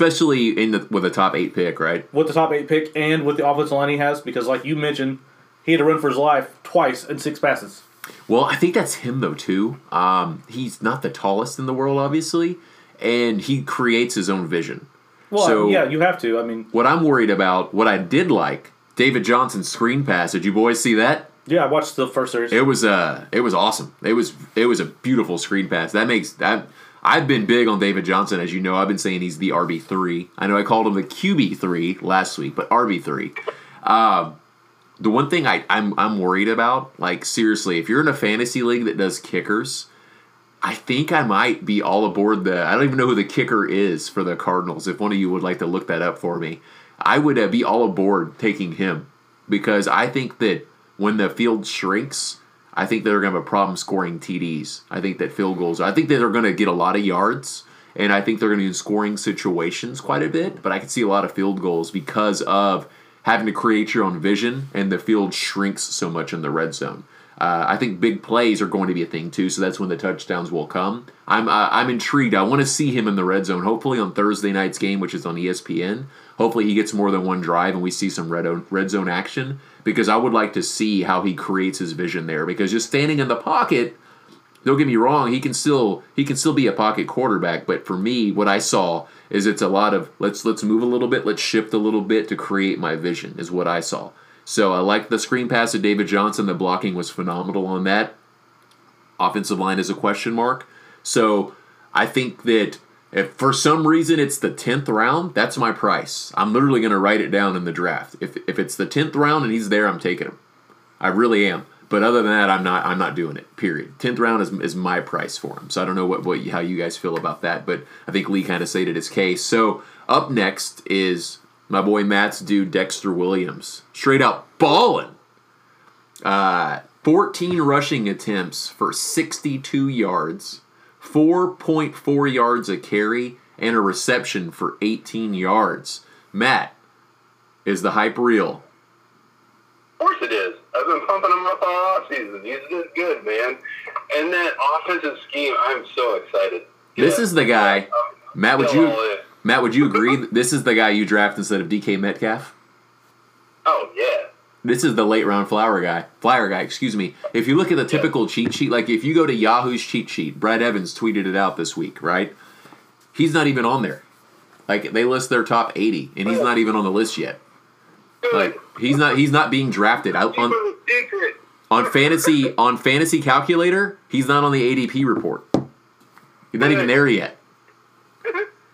a top 8 pick, right? With the top 8 pick and with the offensive line he has, because like you mentioned, he had to run for his life twice in 6 passes. Well, I think that's him though too. He's not the tallest in the world, obviously, and he creates his own vision. Well, so, yeah, you have to. I mean, what I'm worried about, what I did like, David Johnson's screen pass. Did you boys see that? Yeah, I watched the first series. It was awesome. It was a beautiful screen pass. I've been big on David Johnson, as you know. I've been saying he's the RB3. I know I called him the QB3 last week, but RB3. The one thing I'm worried about, like seriously, if you're in a fantasy league that does kickers, I think I might be all aboard the – I don't even know who the kicker is for the Cardinals. If one of you would like to look that up for me, I would be all aboard taking him because I think that when the field shrinks – I think they're going to have a problem scoring TDs. I think that field goals. I think that they're going to get a lot of yards, and I think they're going to be in scoring situations quite a bit. But I can see a lot of field goals because of having to create your own vision, and the field shrinks so much in the red zone. I think big plays are going to be a thing too, so that's when the touchdowns will come. I'm intrigued. I want to see him in the red zone. Hopefully on Thursday night's game, which is on ESPN. Hopefully he gets more than one drive and we see some red zone action because I would like to see how he creates his vision there. Because just standing in the pocket, don't get me wrong, he can still be a pocket quarterback. But for me, what I saw is it's a lot of let's move a little bit, let's shift a little bit to create my vision is what I saw. So I like the screen pass of David Johnson. The blocking was phenomenal on that. Offensive line is a question mark. So I think that if for some reason it's the 10th round, that's my price. I'm literally going to write it down in the draft. If it's the 10th round and he's there, I'm taking him. I really am. But other than that, I'm not doing it, period. 10th round is my price for him. So I don't know how you guys feel about that, but I think Lee kind of stated his case. So up next is my boy Matt's dude, Dexter Williams. Straight up ballin'. 14 rushing attempts for 62 yards, 4.4 yards a carry, and a reception for 18 yards. Matt, is the hype real? Of course it is. I've been pumping him up all offseason. He's good, man. And that offensive scheme, I'm so excited. This is the guy. Matt, would you agree that this is the guy you draft instead of DK Metcalf? Oh, yeah. This is the late-round flyer guy, excuse me. If you look at the typical cheat sheet, like if you go to Yahoo's cheat sheet, Brad Evans tweeted it out this week, right? He's not even on there. Like, they list their top 80, and he's not even on the list yet. Like, he's not being drafted. On Fantasy Calculator, he's not on the ADP report. He's not even there yet.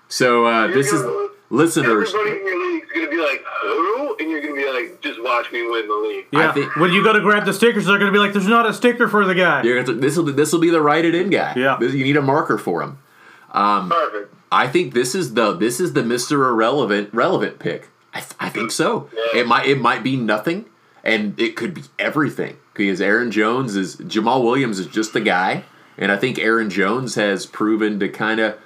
So this is listeners. Everybody in your league is going to be like, who? And you're going to be like, just watch me win the league. Yeah. When you go to grab the stickers, they're going to be like, there's not a sticker for the guy. This will be the write-it-in guy. Yeah. You need a marker for him. Perfect. I think this is the Mr. Irrelevant pick. I think so. Yeah. It might be nothing, and it could be everything because Jamal Williams is just the guy, and I think Aaron Jones has proven to kind of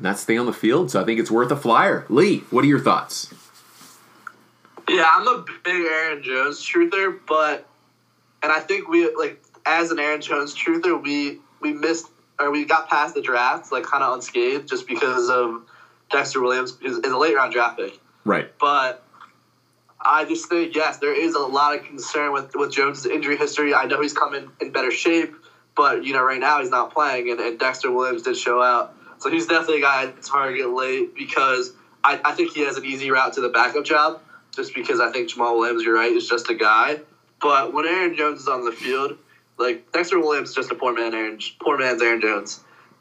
not stay on the field, so I think it's worth a flyer. Lee, what are your thoughts? Yeah, I'm a big Aaron Jones truther, and I think we, like, as an Aaron Jones truther, we got past the draft, like, kind of unscathed just because of Dexter Williams is a late-round draft pick. Right. But I just think, yes, there is a lot of concern with Jones' injury history. I know he's coming in better shape, but, you know, right now he's not playing, and Dexter Williams did show out. So he's definitely a guy to target late because I think he has an easy route to the backup job just because I think Jamal Williams, you're right, is just a guy. But when Aaron Jones is on the field, like, Dexter Williams is just a poor man's Aaron Jones.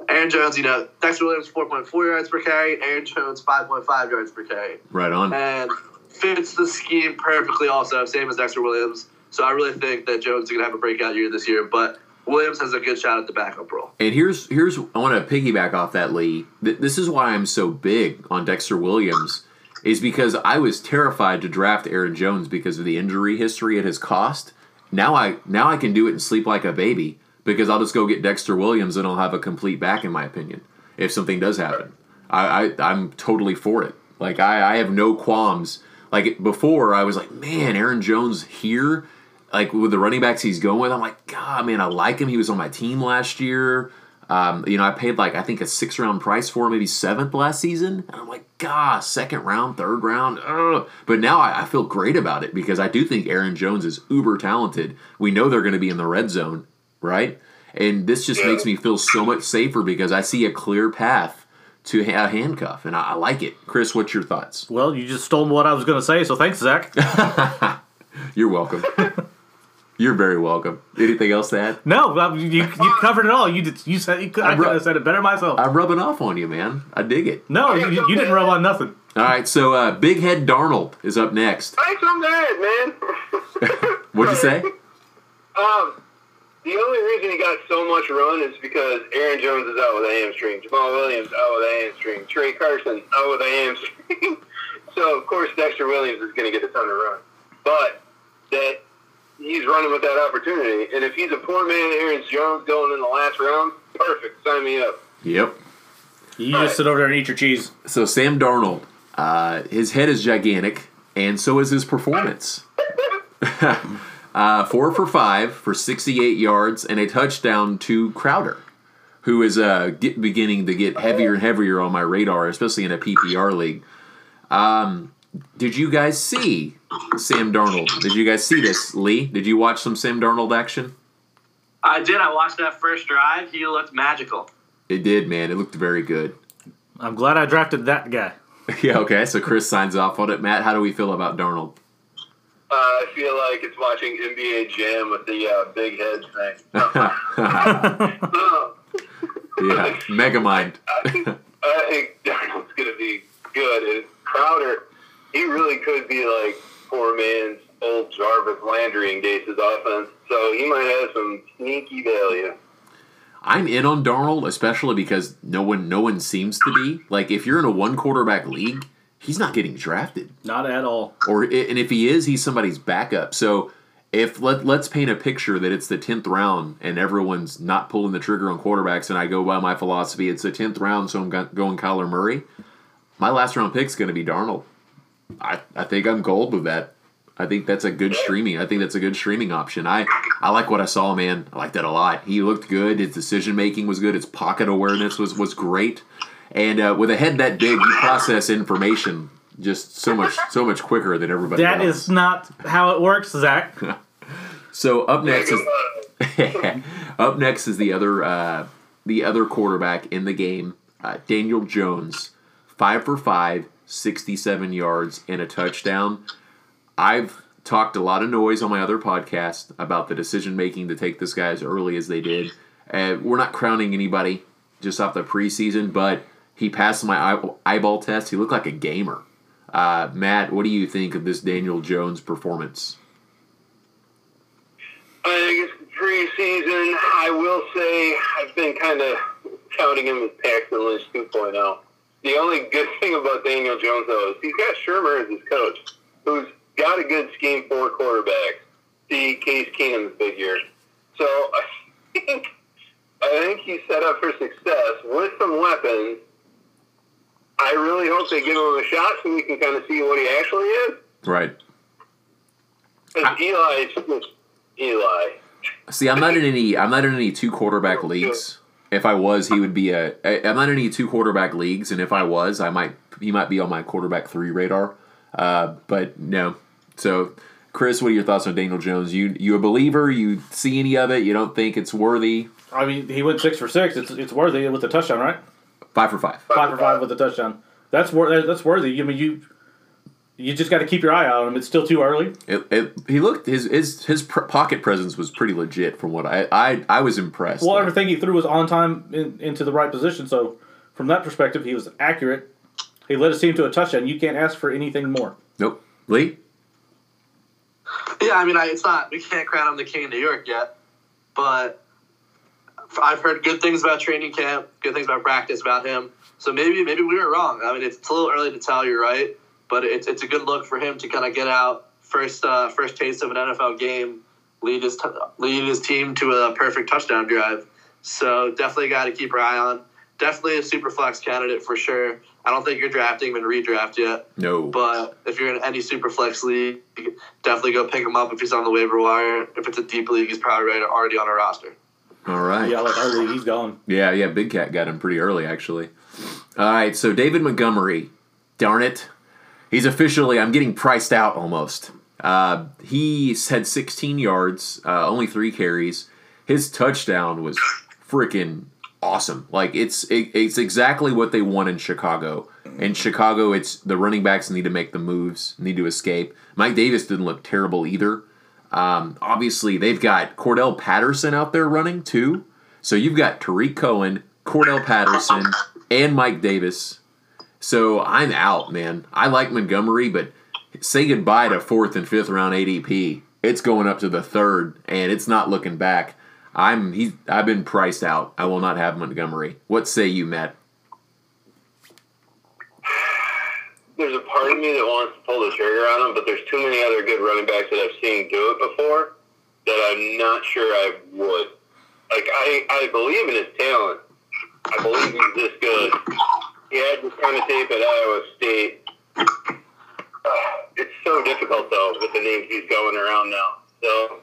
Aaron Jones, you know, Dexter Williams 4.4 yards per carry, Aaron Jones 5.5 yards per carry. Right on. And fits the scheme perfectly also, same as Dexter Williams. So I really think that Jones is going to have a breakout year this year, but Williams has a good shot at the backup role. And here's I want to piggyback off that, Lee. This is why I'm so big on Dexter Williams is because I was terrified to draft Aaron Jones because of the injury history at his cost. Now I can do it and sleep like a baby because I'll just go get Dexter Williams and I'll have a complete back in my opinion if something does happen. I'm totally for it. Like I have no qualms. Like before I was like, man, Aaron Jones here, like with the running backs he's going with, I'm like, God, man, I like him. He was on my team last year. I paid like, I think a 6th round price for him, maybe 7th last season. And I'm like, God, 2nd round, 3rd round. Ugh. But now I feel great about it because I do think Aaron Jones is uber talented. We know they're going to be in the red zone, right? And this just makes me feel so much safer because I see a clear path to a handcuff, and I like it. Chris, what's your thoughts? Well, you just stole what I was going to say, so thanks, Zach. You're welcome. You're very welcome. Anything else to add? No, you covered it all. I could have said it better myself. I'm rubbing off on you, man. I dig it. No, you didn't rub on nothing. All right, so Big Head Darnold is up next. Thanks, I'm dead, man. What'd you say? The only reason he got so much run is because Aaron Jones is out with a hamstring. Jamal Williams out with a hamstring. Trey Carson out with a hamstring. So, of course, Dexter Williams is going to get a ton of run. But that... he's running with that opportunity. And if he's a poor man, Aaron Jones going in the last round, perfect. Sign me up. Yep. You all just sit over there and eat your cheese. So Sam Darnold, his head is gigantic, and so is his performance. 4 for 5 for 68 yards and a touchdown to Crowder, who is beginning to get heavier and heavier on my radar, especially in a PPR league. Did you guys see Sam Darnold? Did you guys see this, Lee? Did you watch some Sam Darnold action? I did. I watched that first drive. He looked magical. It did, man. It looked very good. I'm glad I drafted that guy. Yeah, okay. So Chris signs off on it. Matt, how do we feel about Darnold? I feel like it's watching NBA Jam with the big heads thing. Yeah, Megamind. I think Darnold's going to be good. And Crowder... he really could be like poor man's old Jarvis Landry in Gase's offense, so he might have some sneaky value. I'm in on Darnold, especially because no one seems to be. Like, if you're in a one-quarterback league, he's not getting drafted. Not at all. And if he is, he's somebody's backup. So if let's paint a picture that it's the 10th round and everyone's not pulling the trigger on quarterbacks, and I go by my philosophy, it's the 10th round, so I'm going Kyler Murray, my last-round pick's going to be Darnold. I think I'm gold with that. I think that's a good streaming. I think that's a good streaming option. I like what I saw, man. I like that a lot. He looked good. His decision-making was good. His pocket awareness was great. And with a head that big, you process information just so much quicker than everybody else. That is not how it works, Zach. So up next is the other quarterback in the game, Daniel Jones, 5 for 5. 67 yards and a touchdown. I've talked a lot of noise on my other podcast about the decision-making to take this guy as early as they did. We're not crowning anybody just off the preseason, but he passed my eyeball test. He looked like a gamer. Matt, what do you think of this Daniel Jones performance? I think it's preseason. I will say I've been kind of counting him as Paxton Lynch 2.0. The only good thing about Daniel Jones, though, is he's got Shermer as his coach, who's got a good scheme for quarterbacks. See Case Keenum's big year. So I think he's set up for success with some weapons. I really hope they give him a shot so we can kind of see what he actually is. Right. Because Eli is just Eli. See, I'm not in any two quarterback leagues. If I was, he would be I'm not in any two quarterback leagues, and if I was, he might be on my quarterback 3 radar. But no. So, Chris, what are your thoughts on Daniel Jones? You a believer? You see any of it? You don't think it's worthy? I mean, he went 6 for 6. It's worthy with the touchdown, right? 5 for 5. 5 for 5 with the touchdown. That's worthy. I mean, you just got to keep your eye out on him. It's still too early. He looked his pocket presence was pretty legit from what I was impressed. Well, everything he threw was on time into the right position. So from that perspective, he was accurate. He led his team to a touchdown. You can't ask for anything more. Nope. Lee? Yeah, I mean, we can't crown him the king of New York yet, but I've heard good things about training camp, good things about practice about him. So maybe we were wrong. I mean, it's a little early to tell. You're right. But it's a good look for him to kind of get out first taste of an NFL game lead his team to a perfect touchdown drive. So definitely got to keep our eye on. Definitely a super flex candidate for sure. I don't think you're drafting him in redraft yet. No. But if you're in any super flex league, definitely go pick him up if he's on the waiver wire. If it's a deep league, he's probably already on a roster. All right. Yeah, like our league, he's gone. Yeah, Big Cat got him pretty early, actually. All right, so David Montgomery, darn it. He's officially, I'm getting priced out almost. He had 16 yards, only 3 carries. His touchdown was freaking awesome. Like, it's exactly what they want in Chicago. In Chicago, it's the running backs need to make the moves, need to escape. Mike Davis didn't look terrible either. Obviously, they've got Cordell Patterson out there running, too. So you've got Tariq Cohen, Cordell Patterson, and Mike Davis. So I'm out, man. I like Montgomery, but say goodbye to 4th and 5th round ADP. It's going up to the 3rd, and it's not looking back. I've been priced out. I will not have Montgomery. What say you, Matt? There's a part of me that wants to pull the trigger on him, but there's too many other good running backs that I've seen do it before that I'm not sure I would. Like, I believe in his talent. I believe he's this good. He had this kind of tape at Iowa State. It's so difficult, though, with the names he's going around now. So,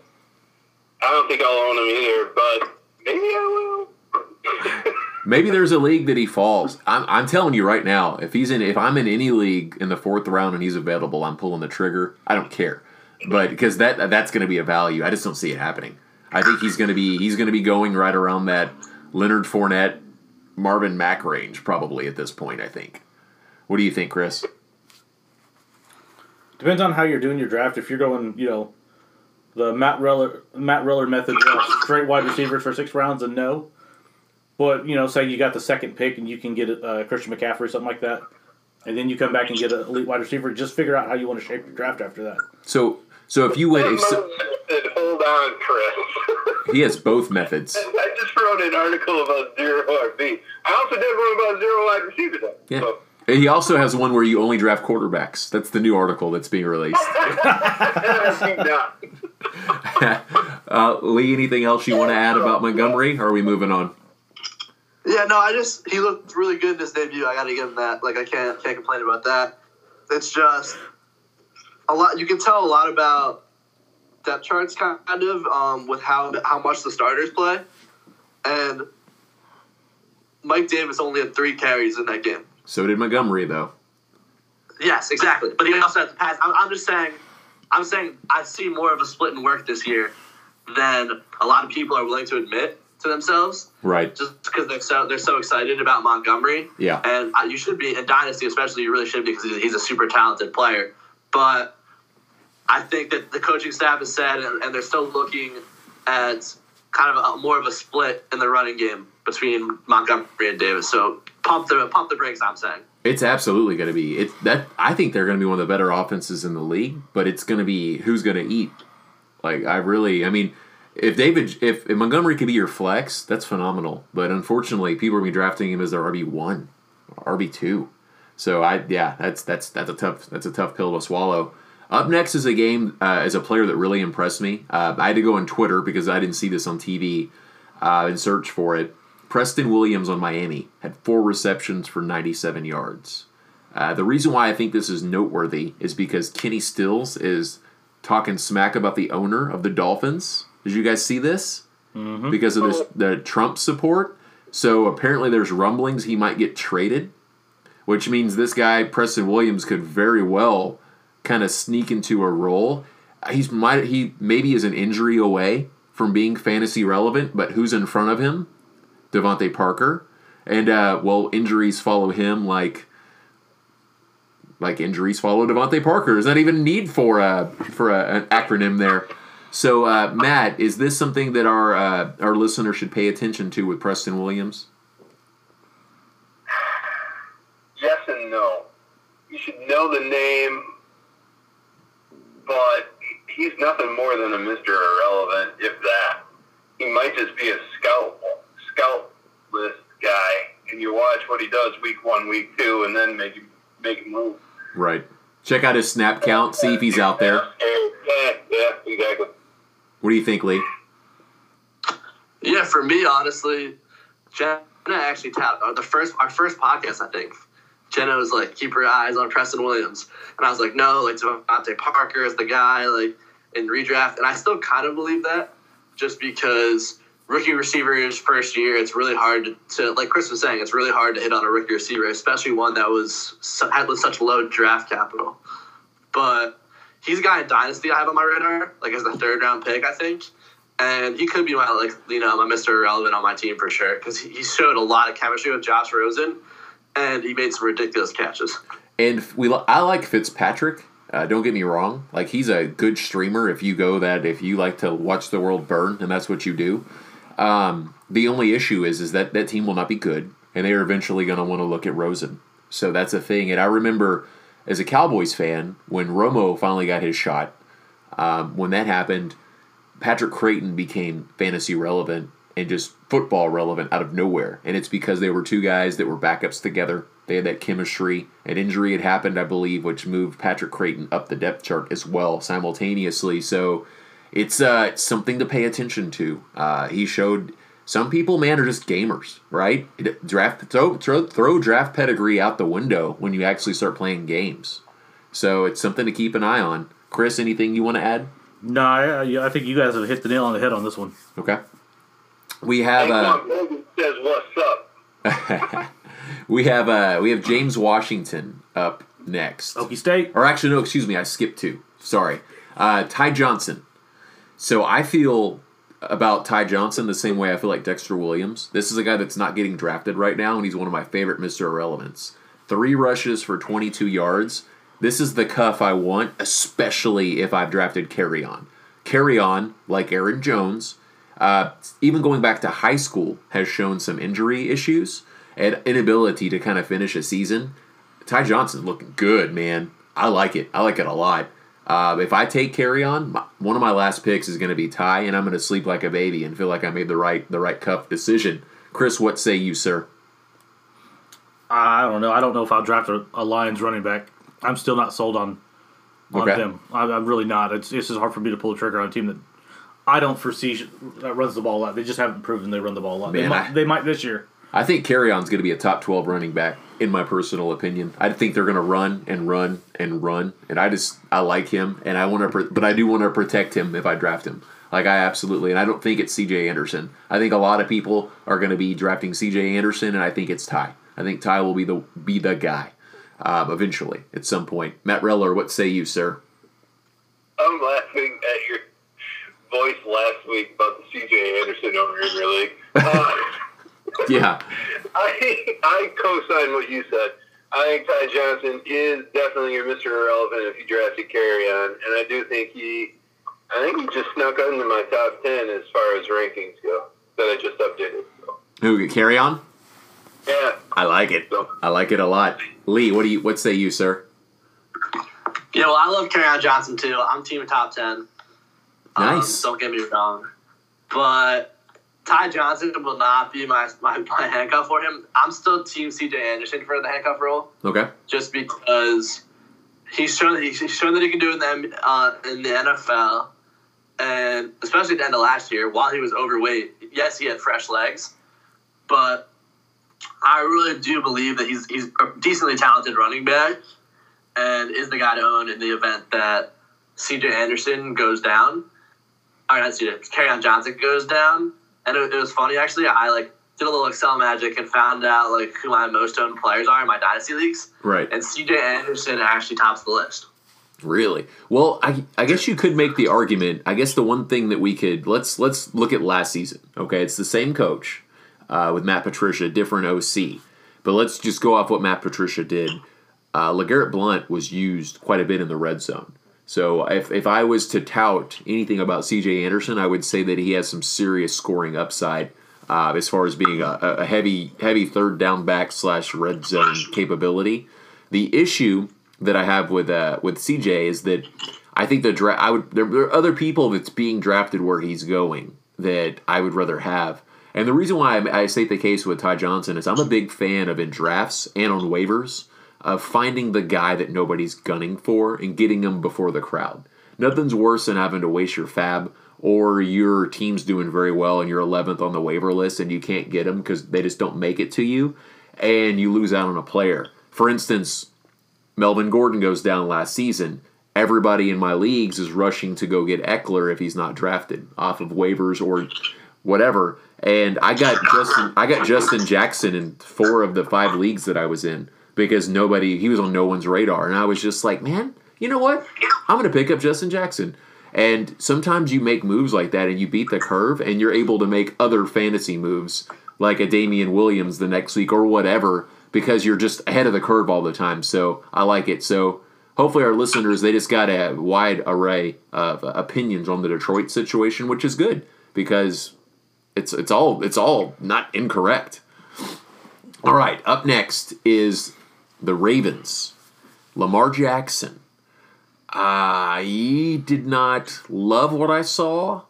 I don't think I'll own him either, but maybe I will. Maybe there's a league that he falls. I'm telling you right now, if I'm in any league in the 4th round and he's available, I'm pulling the trigger. I don't care, but because that's going to be a value. I just don't see it happening. I think he's going to be going right around that Leonard Fournette, Marvin Mack range probably at this point, I think. What do you think, Chris? Depends on how you're doing your draft. If you're going, the Matt Reller method, straight wide receivers for 6 rounds, and no. But, say you got the 2nd pick and you can get Christian McCaffrey or something like that, and then you come back and get an elite wide receiver, just figure out how you want to shape your draft after that. So if you went... Hold on, Chris. He has both methods. I just wrote an article about 0 RB. I also did one about 0 wide receivers. Yeah. So. He also has one where you only draft quarterbacks. That's the new article that's being released. Lee, anything else you want to add about Montgomery, or are we moving on? Yeah, no, he looked really good in his debut. I got to give him that. Like, I can't complain about that. It's just a lot. You can tell a lot about depth charts, kind of, with how much the starters play. And Mike Davis only had 3 carries in that game. So did Montgomery, though. Yes, exactly. But he also had to pass. I'm saying I see more of a split in work this year than a lot of people are willing to admit to themselves. Right. Just because they're so excited about Montgomery. Yeah. And you should be, in Dynasty especially, you really should be, because he's a super talented player. But I think that the coaching staff has said, and they're still looking at kind of more of a split in the running game between Montgomery and Davis. So pump the brakes, I'm saying. It's absolutely going to be. I think they're going to be one of the better offenses in the league, but it's going to be who's going to eat. Like, if Montgomery could be your flex, that's phenomenal. But unfortunately, people are going to be drafting him as their RB1, RB2. So that's a tough pill to swallow. Up next is a game, is a player that really impressed me. I had to go on Twitter because I didn't see this on TV and search for it. Preston Williams on Miami had 4 receptions for 97 yards. The reason why I think this is noteworthy is because Kenny Stills is talking smack about the owner of the Dolphins. Did you guys see this? Mm-hmm. Because of the Trump support. So apparently there's rumblings he might get traded, which means this guy, Preston Williams, could very well kind of sneak into a role. He maybe is an injury away from being fantasy relevant, but who's in front of him? Devontae Parker. And, injuries follow him like injuries follow Devontae Parker. There's not even a need for an acronym there. So, Matt, is this something that our listener should pay attention to with Preston Williams? Yes and no. You should know the name, but he's nothing more than a Mr. Irrelevant, if that. He might just be a scout list guy, and you watch what he does week 1, week 2, and then make him move. Right. Check out his snap count, see if he's out there. Yeah, exactly. What do you think, Lee? Yeah, for me, honestly, Jenna actually tapped our first podcast, I think. Jenna was like, keep your eyes on Preston Williams. And I was like, no, like Devontae Parker is the guy, like, in redraft. And I still kind of believe that just because rookie receivers first year, it's really hard to like Chris was saying, it's really hard to hit on a rookie receiver, especially one that had such low draft capital. But he's a guy in Dynasty I have on my radar, like as the third-round pick, I think. And he could be my, like, you know, my Mr. Irrelevant on my team for sure because he showed a lot of chemistry with Josh Rosen, and he made some ridiculous catches. And I like Fitzpatrick. Don't get me wrong. Like, he's a good streamer if you like to watch the world burn, and that's what you do. The only issue is that that team will not be good, and they are eventually going to want to look at Rosen. So that's a thing. And I remember as a Cowboys fan, when Romo finally got his shot, when that happened, Patrick Creighton became fantasy relevant and just football relevant out of nowhere. And it's because they were two guys that were backups together. They had that chemistry. An injury had happened, I believe, which moved Patrick Creighton up the depth chart as well simultaneously. So it's something to pay attention to. He showed some people, man, are just gamers, right? Throw draft pedigree out the window when you actually start playing games. So it's something to keep an eye on. Chris, anything you want to add? No, I think you guys have hit the nail on the head on this one. Okay. We have says what's up. we have James Washington up next. Okie State. Or actually, no, excuse me, I skipped two. Sorry. Ty Johnson. So I feel about Ty Johnson the same way I feel like Dexter Williams. This is a guy that's not getting drafted right now, and he's one of my favorite Mr. Irrelevants. 3 rushes for 22 yards. This is the cuff I want, especially if I've drafted Kerryon. Kerryon, like Aaron Jones, even going back to high school, has shown some injury issues and inability to kind of finish a season. Ty Johnson looking good, man. I like it. I like it a lot. If I take Kerryon, one of my last picks is going to be Ty, and I'm going to sleep like a baby and feel like I made the right cuff decision. Chris, what say you, sir? I don't know. I don't know if I'll draft a Lions running back. I'm still not sold on them. I'm really not. It's just hard for me to pull the trigger on a team that I don't foresee that runs the ball a lot. They just haven't proven they run the ball a lot. Man, they might this year. I think Kerryon's going to be a top 12 running back, in my personal opinion. I think they're going to run and run and run, and I like him, and I do want to protect him if I draft him. Like, I absolutely, and I don't think it's C.J. Anderson. I think a lot of people are going to be drafting C.J. Anderson, and I think it's Ty. I think Ty will be the guy. Eventually, at some point. Matt Reller, what say you, sir? I'm laughing at your voice last week about the C.J. Anderson over in your league. Yeah. I co-sign what you said. I think Ty Johnson is definitely your Mr. Irrelevant if you drafted Kerryon, and I think he just snuck into my top 10 as far as rankings go that I just updated. So. Who, Kerryon? Yeah. I like it. I like it a lot. Lee, what say you, sir? Yeah, well, I love Kerryon Johnson too. I'm team top 10. Nice. Don't get me wrong, but Ty Johnson will not be my handcuff for him. I'm still team C.J. Anderson for the handcuff role. Okay. Just because he's shown that he can do it in the NFL, and especially at the end of last year while he was overweight. Yes, he had fresh legs, but I really do believe that he's a decently talented running back and is the guy to own in the event that C.J. Anderson goes down. Or not C.J., Kerryon Johnson goes down. And it was funny, actually. I, like, did a little Excel magic and found out, like, who my most owned players are in my Dynasty leagues. Right. And C.J. Anderson actually tops the list. Really? Well, I guess you could make the argument. I guess the one thing that we could – let's look at last season, okay? It's the same coach. With Matt Patricia, different OC. But let's just go off what Matt Patricia did. LeGarrette Blount was used quite a bit in the red zone. So if I was to tout anything about C.J. Anderson, I would say that he has some serious scoring upside as far as being a heavy third down back / red zone capability. The issue that I have with C.J. is that I think there are other people that's being drafted where he's going that I would rather have. And the reason why I state the case with Ty Johnson is I'm a big fan of, in drafts and on waivers, of finding the guy that nobody's gunning for and getting him before the crowd. Nothing's worse than having to waste your fab or your team's doing very well and you're 11th on the waiver list and you can't get them because they just don't make it to you, and you lose out on a player. For instance, Melvin Gordon goes down last season. Everybody in my leagues is rushing to go get Eckler if he's not drafted off of waivers or whatever. And I got Justin Jackson in 4 of the 5 leagues that I was in because he was on no one's radar. And I was just like, man, you know what? I'm going to pick up Justin Jackson. And sometimes you make moves like that and you beat the curve and you're able to make other fantasy moves like a Damian Williams the next week or whatever because you're just ahead of the curve all the time. So I like it. So hopefully our listeners, they just got a wide array of opinions on the Detroit situation, which is good because it's all not incorrect. All right, up next is the Ravens. Lamar Jackson. I did not love what I saw.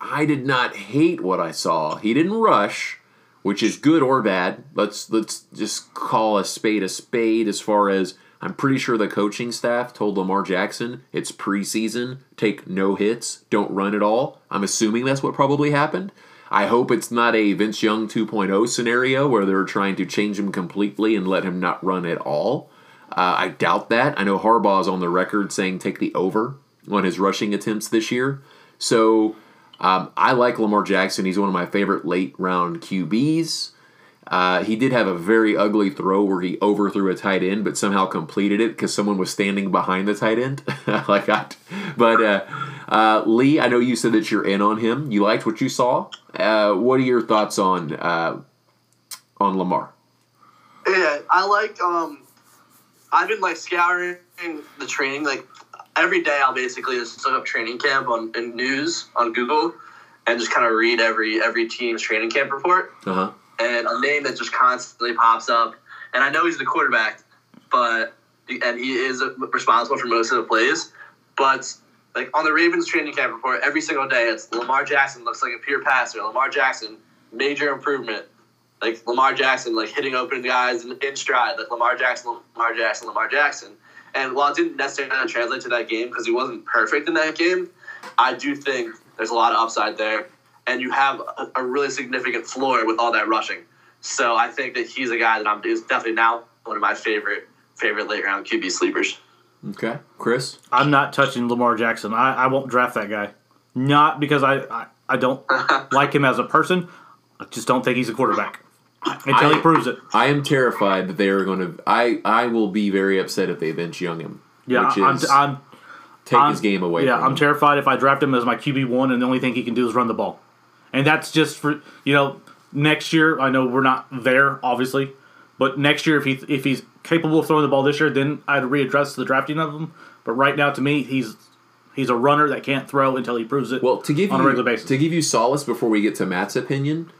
I did not hate what I saw. He didn't rush, which is good or bad. Let's just call a spade as far as I'm pretty sure the coaching staff told Lamar Jackson it's preseason, take no hits, don't run at all. I'm assuming that's what probably happened. I hope it's not a Vince Young 2.0 scenario where they're trying to change him completely and let him not run at all. I doubt that. I know Harbaugh's on the record saying take the over on his rushing attempts this year. So I like Lamar Jackson. He's one of my favorite late-round QBs. He did have a very ugly throw where he overthrew a tight end but somehow completed it because someone was standing behind the tight end. Like that. But Lee, I know you said that you're in on him. You liked what you saw. What are your thoughts on Lamar? Yeah, I like I've been like scouring the training. Like every day I'll basically just look up training camp and news on Google and just kind of read every team's training camp report. Uh-huh. And a name that just constantly pops up. And I know he's the quarterback, and he is responsible for most of the plays. But like on the Ravens training camp report, every single day it's Lamar Jackson looks like a pure passer. Lamar Jackson, major improvement. Like Lamar Jackson, like hitting open guys in stride. Like Lamar Jackson. And while it didn't necessarily translate to that game because he wasn't perfect in that game, I do think there's a lot of upside there. And you have a really significant floor with all that rushing. So I think that he's a guy that is definitely now one of my favorite late-round QB sleepers. Okay. Chris? I'm not touching Lamar Jackson. I won't draft that guy. Not because I don't like him as a person. I just don't think he's a quarterback until he proves it. I am terrified that they are going to – I will be very upset if they bench Young him. Yeah, take his game away from him. Yeah, I'm terrified if I draft him as my QB1 and the only thing he can do is run the ball. And that's just for, next year. I know we're not there, obviously. But next year, if he's capable of throwing the ball this year, then I'd readdress the drafting of him. But right now, to me, he's a runner that can't throw until he proves it on a regular basis. To give you solace before we get to Matt's opinion,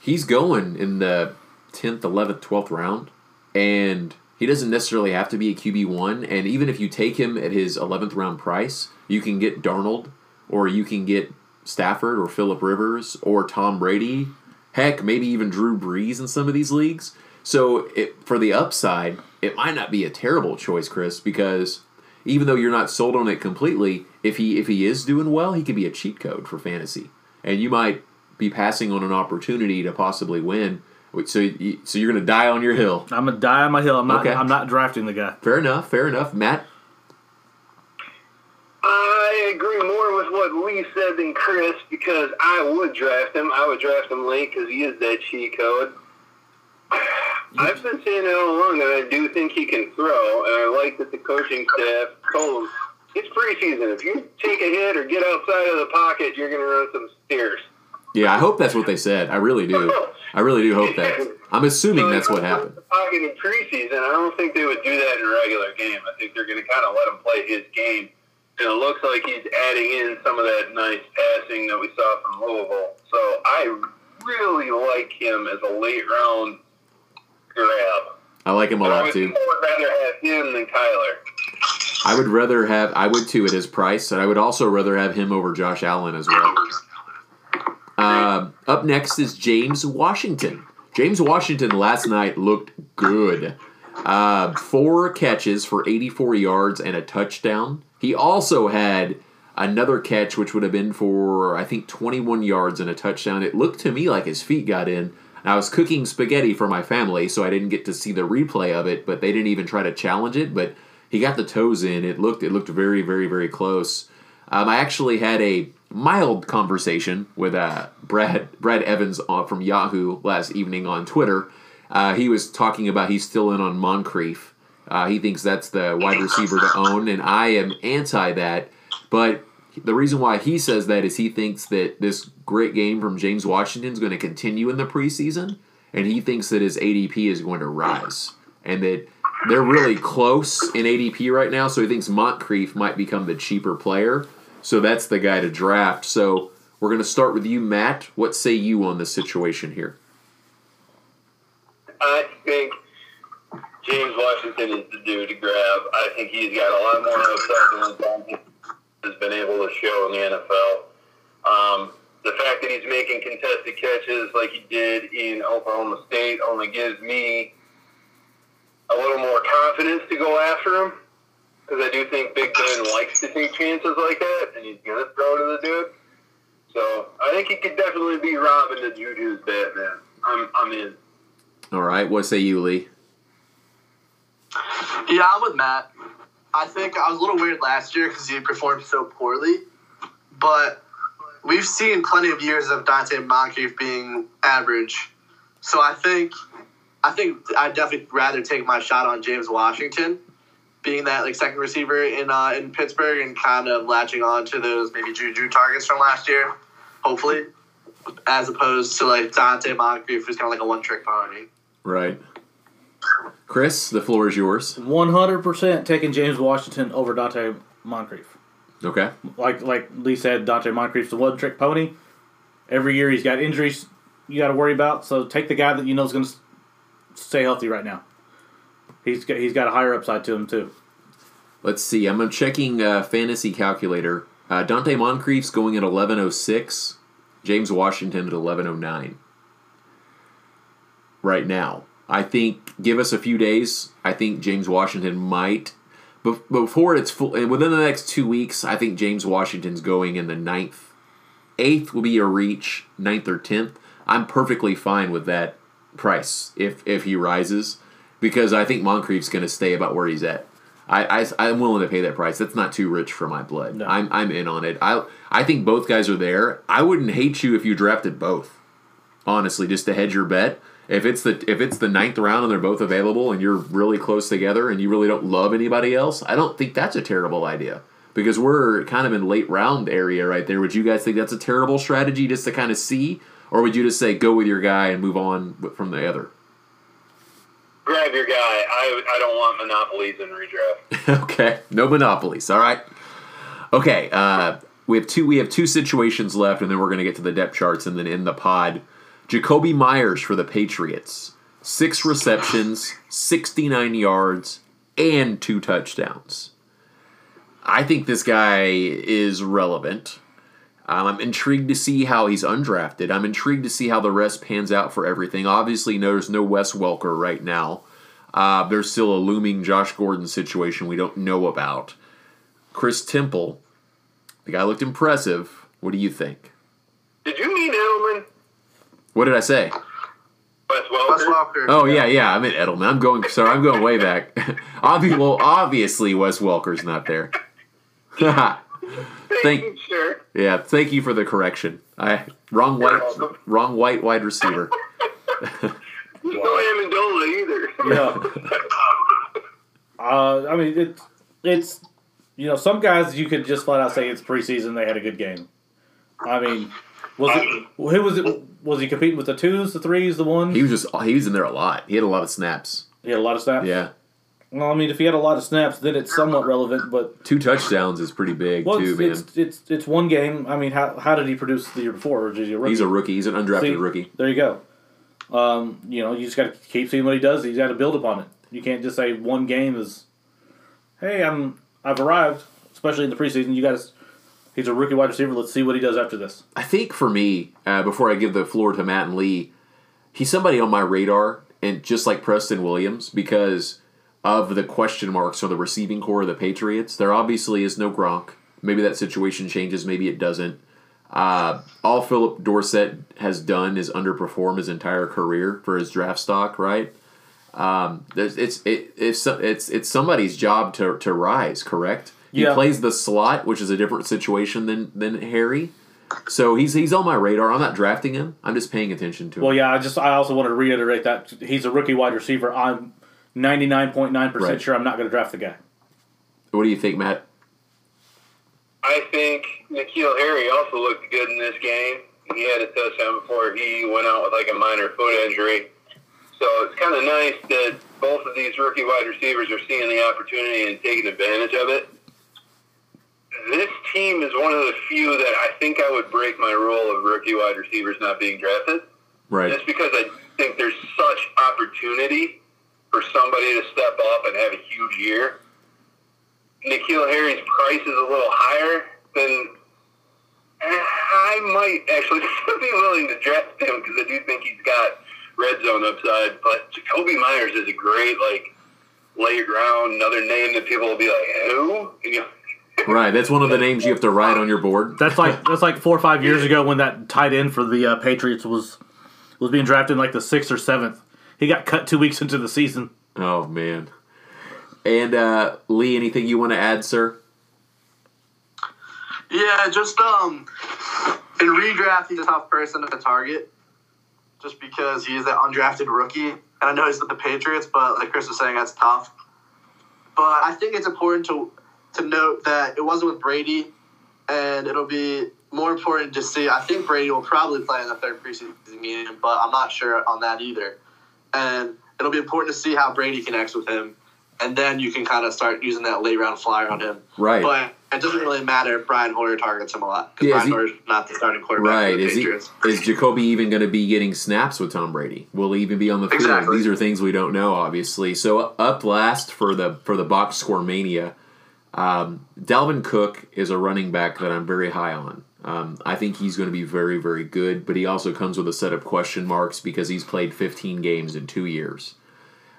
he's going in the 10th, 11th, 12th round. And he doesn't necessarily have to be a QB1. And even if you take him at his 11th round price, you can get Darnold or you can get Stafford or Phillip Rivers or Tom Brady, heck, maybe even Drew Brees in some of these leagues. So for the upside, it might not be a terrible choice, Chris, because even though you're not sold on it completely, if he is doing well, he could be a cheat code for fantasy. And you might be passing on an opportunity to possibly win. So you're going to die on your hill. I'm going to die on my hill. I'm not drafting the guy. Fair enough. Matt? I agree more with what Lee said than Chris because I would draft him. I would draft him late because he is that cheat code. I've been saying it all along that I do think he can throw, and I like that the coaching staff told him, it's preseason. If you take a hit or get outside of the pocket, you're going to run some stairs. Yeah, I hope that's what they said. I really do hope that. I'm assuming that's what happened. Pocket in preseason, I don't think they would do that in a regular game. I think they're going to kind of let him play his game. And it looks like he's adding in some of that nice passing that we saw from Louisville. So I really like him as a late-round grab. I like him a lot, too. I would rather have him than Kyler. I would, too, at his price. And I would also rather have him over Josh Allen as well. Up next is James Washington. James Washington last night looked good. 4 catches for 84 yards and a touchdown. He also had another catch, which would have been for, I think, 21 yards and a touchdown. It looked to me like his feet got in. I was cooking spaghetti for my family, so I didn't get to see the replay of it, but they didn't even try to challenge it. But he got the toes in. It looked very, very, very close. I actually had a mild conversation with Brad Evans from Yahoo last evening on Twitter. He was talking about he's still in on Moncrief. He thinks that's the wide receiver to own, and I am anti that. But the reason why he says that is he thinks that this great game from James Washington is going to continue in the preseason, and he thinks that his ADP is going to rise, and that they're really close in ADP right now, so he thinks Moncrief might become the cheaper player. So that's the guy to draft. So we're going to start with you, Matt. What say you on this situation here? I think James Washington is the dude to grab. I think he's got a lot more upside than has been able to show in the NFL. The fact that he's making contested catches like he did in Oklahoma State only gives me a little more confidence to go after him, because I do think Big Ben likes to take chances like that, and he's going to throw to the dude. So I think he could definitely be Robin to Juju's Batman. I'm in. All right. What say you, Lee? Yeah, I'm with Matt. I think I was a little weird last year because he performed so poorly, but we've seen plenty of years of Dante Moncrief being average. So I think I'd definitely rather take my shot on James Washington being that like second receiver in Pittsburgh and kind of latching on to those maybe Juju targets from last year, hopefully, as opposed to like Dante Moncrief, who's kind of like a one-trick pony. Right. Chris, the floor is yours. 100% taking James Washington over Dante Moncrief. Okay. Like Lee said, Dante Moncrief's a one-trick pony. Every year he's got injuries you got to worry about, so take the guy that you know is going to stay healthy right now. He's got a higher upside to him, too. Let's see. I'm checking Fantasy Calculator. Dante Moncrief's going at 11.06. James Washington at 11.09. Right now. I think give us a few days. I think James Washington might. Before it's full, and within the next 2 weeks, I think James Washington's going in the 9th. 8th will be a reach, 9th or 10th. I'm perfectly fine with that price if he rises, because I think Moncrief's going to stay about where he's at. I'm willing to pay that price. That's not too rich for my blood. No. I'm in on it. I think both guys are there. I wouldn't hate you if you drafted both, honestly, just to hedge your bet. If it's the 9th round and they're both available and you're really close together and you really don't love anybody else, I don't think that's a terrible idea, because we're kind of in late round area right there. Would you guys think that's a terrible strategy just to kind of see, or would you just say go with your guy and move on from the other? Grab your guy. I don't want monopolies in redraft. Okay, no monopolies. All right. Okay, we have two situations left, and then we're going to get to the depth charts and then end the pod. Jacoby Myers for the Patriots, 6 receptions, 69 yards, and 2 touchdowns. I think this guy is relevant. I'm intrigued to see how he's undrafted. I'm intrigued to see how the rest pans out for everything. Obviously, there's no Wes Welker right now. There's still a looming Josh Gordon situation we don't know about. Chris Temple, the guy looked impressive. What do you think? Did you mean Edelman? What did I say? Wes Welker. Oh, yeah. I meant Edelman. I'm going way back. Obviously, Wes Welker's not there. Thank you for the correction. Wrong wide receiver. No Amendola either. Yeah. I mean, it's some guys you could just flat out say it's preseason. They had a good game. I mean, was he competing with the 2s, the 3s, the 1s? He was in there a lot. He had a lot of snaps. He had a lot of snaps? Yeah. Well, I mean, if he had a lot of snaps, then it's somewhat relevant, but... 2 touchdowns is pretty big, man. It's one game. I mean, how did he produce the year before? Or did he a rookie? He's a rookie. He's an undrafted rookie. There you go. You just got to keep seeing what he does. He's got to build upon it. You can't just say one game is, hey, I've arrived, especially in the preseason. You got to... He's a rookie wide receiver. Let's see what he does after this. I think for me, before I give the floor to Matt and Lee, he's somebody on my radar, and just like Preston Williams, because of the question marks for the receiving core of the Patriots. There obviously is no Gronk. Maybe that situation changes. Maybe it doesn't. All Philip Dorsett has done is underperform his entire career for his draft stock, right? It's somebody's job to rise, correct? Yeah. He plays the slot, which is a different situation than Harry. So he's on my radar. I'm not drafting him. I'm just paying attention to him. Well, yeah, I also want to reiterate that he's a rookie wide receiver. I'm 99.9% sure I'm not going to draft the guy. What do you think, Matt? I think N'Keal Harry also looked good in this game. He had a touchdown before he went out with like a minor foot injury. So it's kind of nice that both of these rookie wide receivers are seeing the opportunity and taking advantage of it. This team is one of the few that I think I would break my rule of rookie wide receivers not being drafted. Right. Just because I think there's such opportunity for somebody to step up and have a huge year. N'Keal Harry's price is a little higher than I might actually be willing to draft him because I do think he's got red zone upside. But Jacoby Myers is a great, late round, another name that people will be like, who? Right, that's one of the names you have to write on your board. That's like 4 or 5 years ago when that tight end for the Patriots was being drafted in the 6th or 7th. He got cut 2 weeks into the season. Oh, man. And, Lee, anything you want to add, sir? Yeah, just in redraft, he's a tough person to target just because he is an undrafted rookie. And I know he's with the Patriots, but like Chris was saying, that's tough. But I think it's important to note that it wasn't with Brady, and it'll be more important to see. I think Brady will probably play in the third preseason game, but I'm not sure on that either. And it'll be important to see how Brady connects with him, and then you can kind of start using that late-round flyer on him. Right. But it doesn't really matter if Brian Hoyer targets him a lot, because Brian Hoyer's not the starting quarterback for the Patriots. Is Jacoby even going to be getting snaps with Tom Brady? Will he even be on the field? Exactly. These are things we don't know, obviously. So up last for the box score mania, Dalvin Cook is a running back that I'm very high on. I think he's going to be very, very good, but he also comes with a set of question marks because he's played 15 games in 2 years.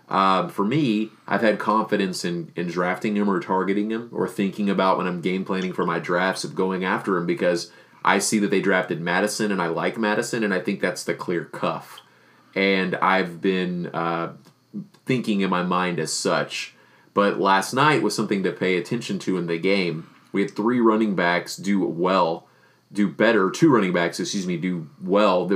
For me, I've had confidence in drafting him or targeting him or thinking about when I'm game planning for my drafts of going after him because I see that they drafted Madison and I like Madison and I think that's the clear cuff. And I've been thinking in my mind as such. But last night was something to pay attention to in the game. We had three running backs do well that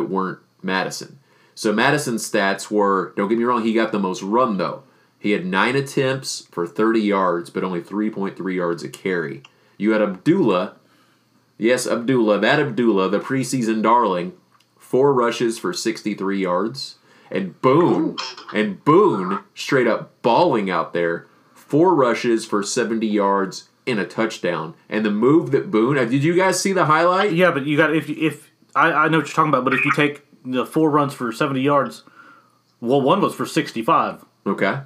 weren't Madison. So Madison's stats were, don't get me wrong, he got the most run though. He had 9 attempts for 30 yards, but only 3.3 yards a carry. You had Abdullah, the preseason darling, 4 rushes for 63 yards. And Boone straight up balling out there, 4 rushes for 70 yards in a touchdown. And the move that Boone, did you guys see the highlight? Yeah, but you got I know what you're talking about, but if you take the 4 runs for 70 yards, well, one was for 65. Okay.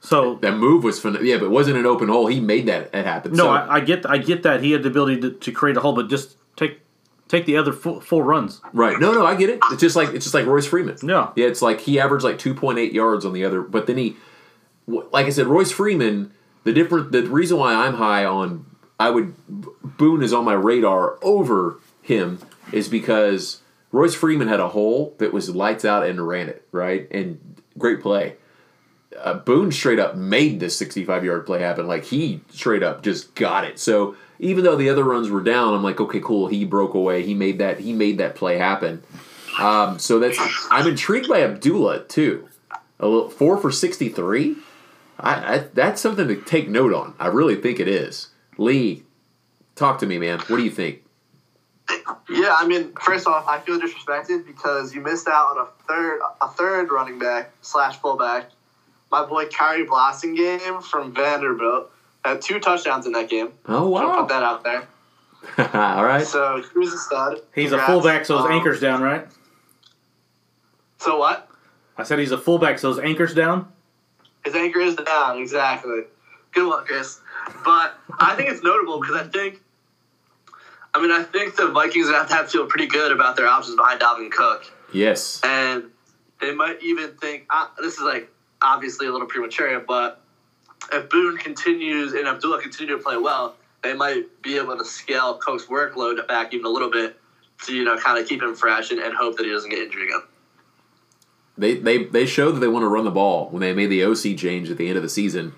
So that move was phenomenal. Yeah, but it wasn't an open hole. He made that happen. No, so, I get that he had the ability to create a hole, but just take the other 4 runs. Right. No, I get it. It's just like Royce Freeman. No. Yeah, it's like he averaged 2.8 yards on the other, but then he, like I said, Royce Freeman. The reason why I'm high on Boone is on my radar over him is because Royce Freeman had a hole that was lights out and ran it, right? And great play. Boone straight up made this 65-yard play happen. He straight up just got it. So even though the other runs were down, I'm like, okay, cool. He broke away. He made that play happen. So I'm intrigued by Abdullah too. A little 4 for 63. That's something to take note on. I really think it is. Lee, talk to me, man. What do you think? Yeah, first off, I feel disrespected because you missed out on a third running back / fullback. My boy Kyrie Blossingame from Vanderbilt had 2 touchdowns in that game. Oh, wow. I'll put that out there. All right. So he was a stud. He's a fullback, so his anchor's down, right? So what? I said he's a fullback, so his anchor's down? His anchor is down, exactly. Good luck, Chris. But I think it's notable because I think the Vikings have to feel pretty good about their options behind Dalvin Cook. Yes. And they might even think, this is obviously a little premature, but if Boone continues and Abdullah continue to play well, they might be able to scale Cook's workload back even a little bit to, you know, kind of keep him fresh and hope that he doesn't get injured again. They showed that they want to run the ball when they made the OC change at the end of the season.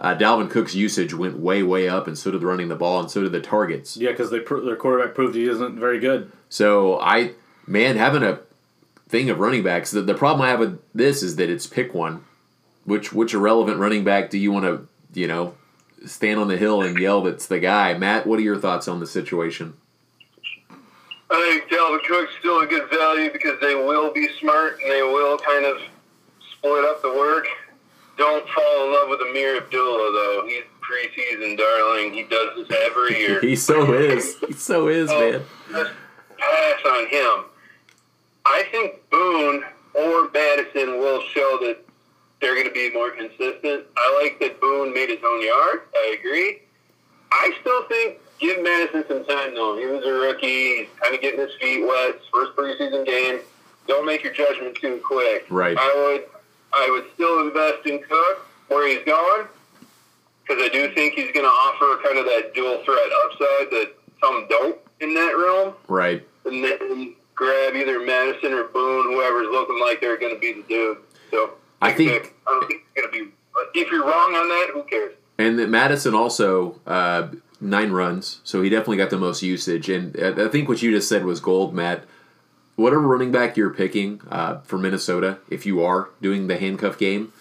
Dalvin Cook's usage went way, way up, and so did running the ball, and so did the targets. Yeah, because their quarterback proved he isn't very good. So, having a thing of running backs, the problem I have with this is that it's pick one. Which irrelevant running back do you want to, you know, stand on the hill and yell that's the guy? Matt, what are your thoughts on the situation? I think Dalvin Cook's still a good value because they will be smart and they will kind of split up the work. Don't fall in love with Amir Abdullah, though. He's preseason darling. He does this every year. He so is, man. Just pass on him. I think Boone or Madison will show that they're going to be more consistent. I like that Boone made his own yard. I agree. I still think give Madison some time, though. He was a rookie. He's kind of getting his feet wet. First preseason game. Don't make your judgment too quick. Right. I would still invest in Cook, where he's going, because I do think he's going to offer kind of that dual threat upside that some don't in that realm. Right. And then grab either Madison or Boone, whoever's looking like they're going to be the dude. So I don't think it's going to be. If you're wrong on that, who cares? And that Madison also 9 runs, so he definitely got the most usage. And I think what you just said was gold, Matt. Whatever running back you're picking for Minnesota, if you are doing the handcuff game,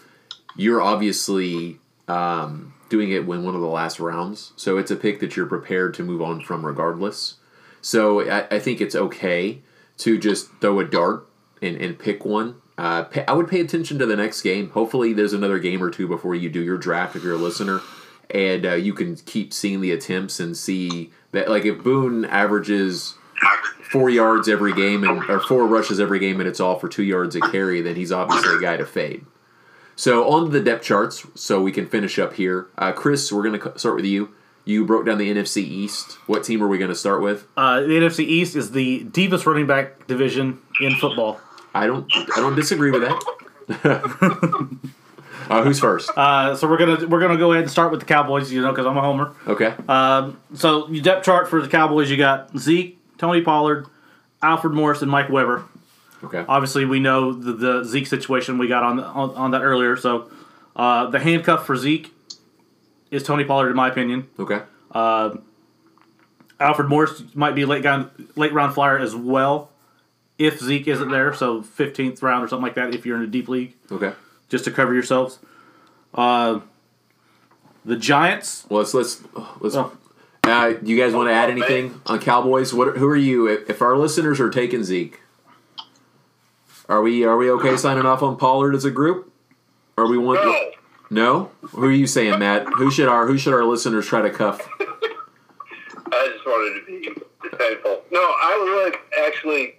you're obviously doing it when one of the last rounds. So it's a pick that you're prepared to move on from regardless. So I think it's okay to just throw a dart and pick one. I would pay attention to the next game. Hopefully there's another game or two before you do your draft if you're a listener. And you can keep seeing the attempts and see that, like, if Boone averages 4 yards every game or 4 rushes every game and it's all for 2 yards a carry, then he's obviously a guy to fade. So on to the depth charts so we can finish up here. Chris, we're going to start with you. You broke down the NFC East. What team are we going to start with? The NFC East is the deepest running back division in football. I don't disagree with that. Who's first? So we're gonna go ahead and start with the Cowboys, you know, because I'm a homer. Okay. So your depth chart for the Cowboys, you got Zeke, Tony Pollard, Alfred Morris, and Mike Weber. Okay. Obviously, we know the Zeke situation we got on that earlier. So the handcuff for Zeke is Tony Pollard, in my opinion. Okay. Alfred Morris might be a late round flyer as well. If Zeke isn't there, so 15th round or something like that, if you're in a deep league. Okay. Just to cover yourselves. The Giants. Well, do you guys want to add anything on Cowboys? Who are you? If our listeners are taking Zeke, are we okay signing off on Pollard as a group? Are we one? No. Who are you saying, Matt? Who should our listeners try to cuff? I just wanted to be disdainful. No, I would actually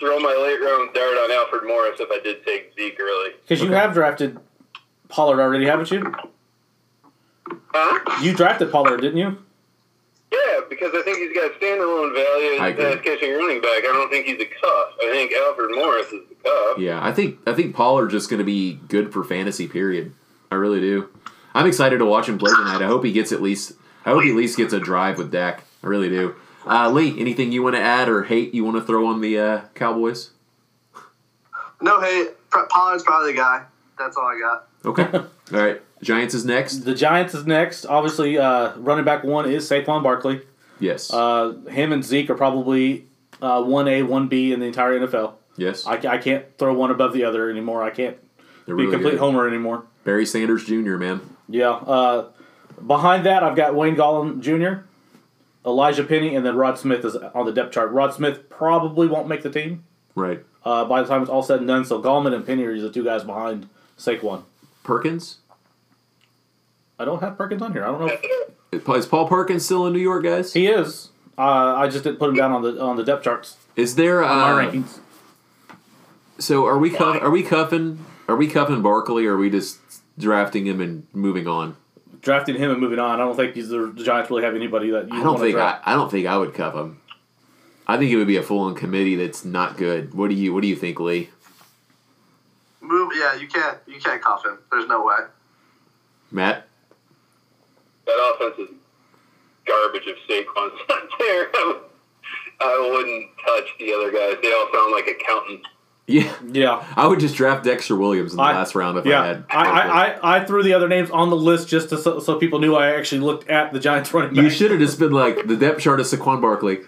throw my late-round dart on Alfred Morris if I did take Zeke early. Because you have drafted Pollard already, haven't you? Huh? You drafted Pollard, didn't you? Yeah, because I think he's got standalone value as a catching running back. I don't think he's a cuff. I think Alfred Morris is the cuff. Yeah, I think Pollard's just going to be good for fantasy, period. I really do. I'm excited to watch him play tonight. I hope he at least gets a drive with Dak. I really do. Lee, anything you want to add or hate you want to throw on the Cowboys? No hate. Pollard's probably the guy. That's all I got. Okay. All right. Giants is next. The Giants is next. Obviously, running back one is Saquon Barkley. Yes. Him and Zeke are probably 1A, 1B in the entire NFL. Yes. I can't throw one above the other anymore. I can't be a complete homer anymore. Barry Sanders Jr., man. Yeah. Behind that, I've got Wayne Gallman Jr., Elijah Penny, and then Rod Smith is on the depth chart. Rod Smith probably won't make the team. Right. By the time it's all said and done, so Gallman and Penny are the two guys behind Saquon. Perkins? I don't have Perkins on here. I don't know. Is Paul Perkins still in New York, guys? He is. I just didn't put him down on the depth charts. Is there my rankings? So are we cuffing Barkley, or are we just drafting him and moving on? Drafted him and moving on. I don't think the Giants really have anybody that I don't think I would cuff him. I think it would be a full-on committee that's not good. What do you think, Lee? Move. Yeah, you can't cuff him. There's no way. Matt, that offense is garbage if Saquon's not there. I wouldn't touch the other guys. They all sound like accountants. Yeah. I would just draft Dexter Williams in the last round if I had. I threw the other names on the list just to, so people knew I actually looked at the Giants running back. You should have just been like, the depth chart is Saquon Barkley.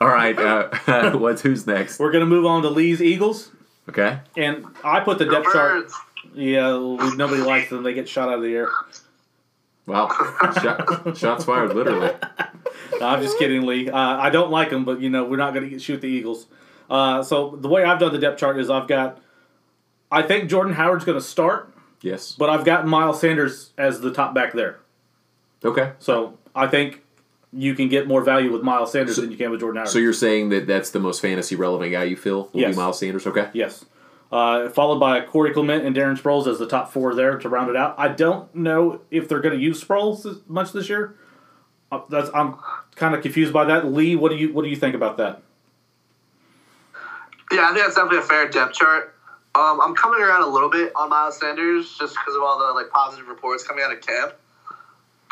All right, who's next? We're going to move on to Lee's Eagles. Okay. And I put the depth chart. Yeah, nobody likes them. They get shot out of the air. Wow. Shots fired, literally. No, I'm just kidding, Lee. I don't like them, but, we're not going to shoot the Eagles. So the way I've done the depth chart is I think Jordan Howard's going to start. Yes. But I've got Miles Sanders as the top back there. Okay. So I think you can get more value with Miles Sanders than you can with Jordan Howard. So you're saying that that's the most fantasy-relevant guy you feel will be Miles Sanders? Okay. Yes. Followed by Corey Clement and Darren Sproles as the top four there to round it out. I don't know if they're going to use Sproles much this year. I'm kind of confused by that. Lee, what do you think about that? Yeah, I think that's definitely a fair depth chart. I'm coming around a little bit on Miles Sanders just because of all the positive reports coming out of camp.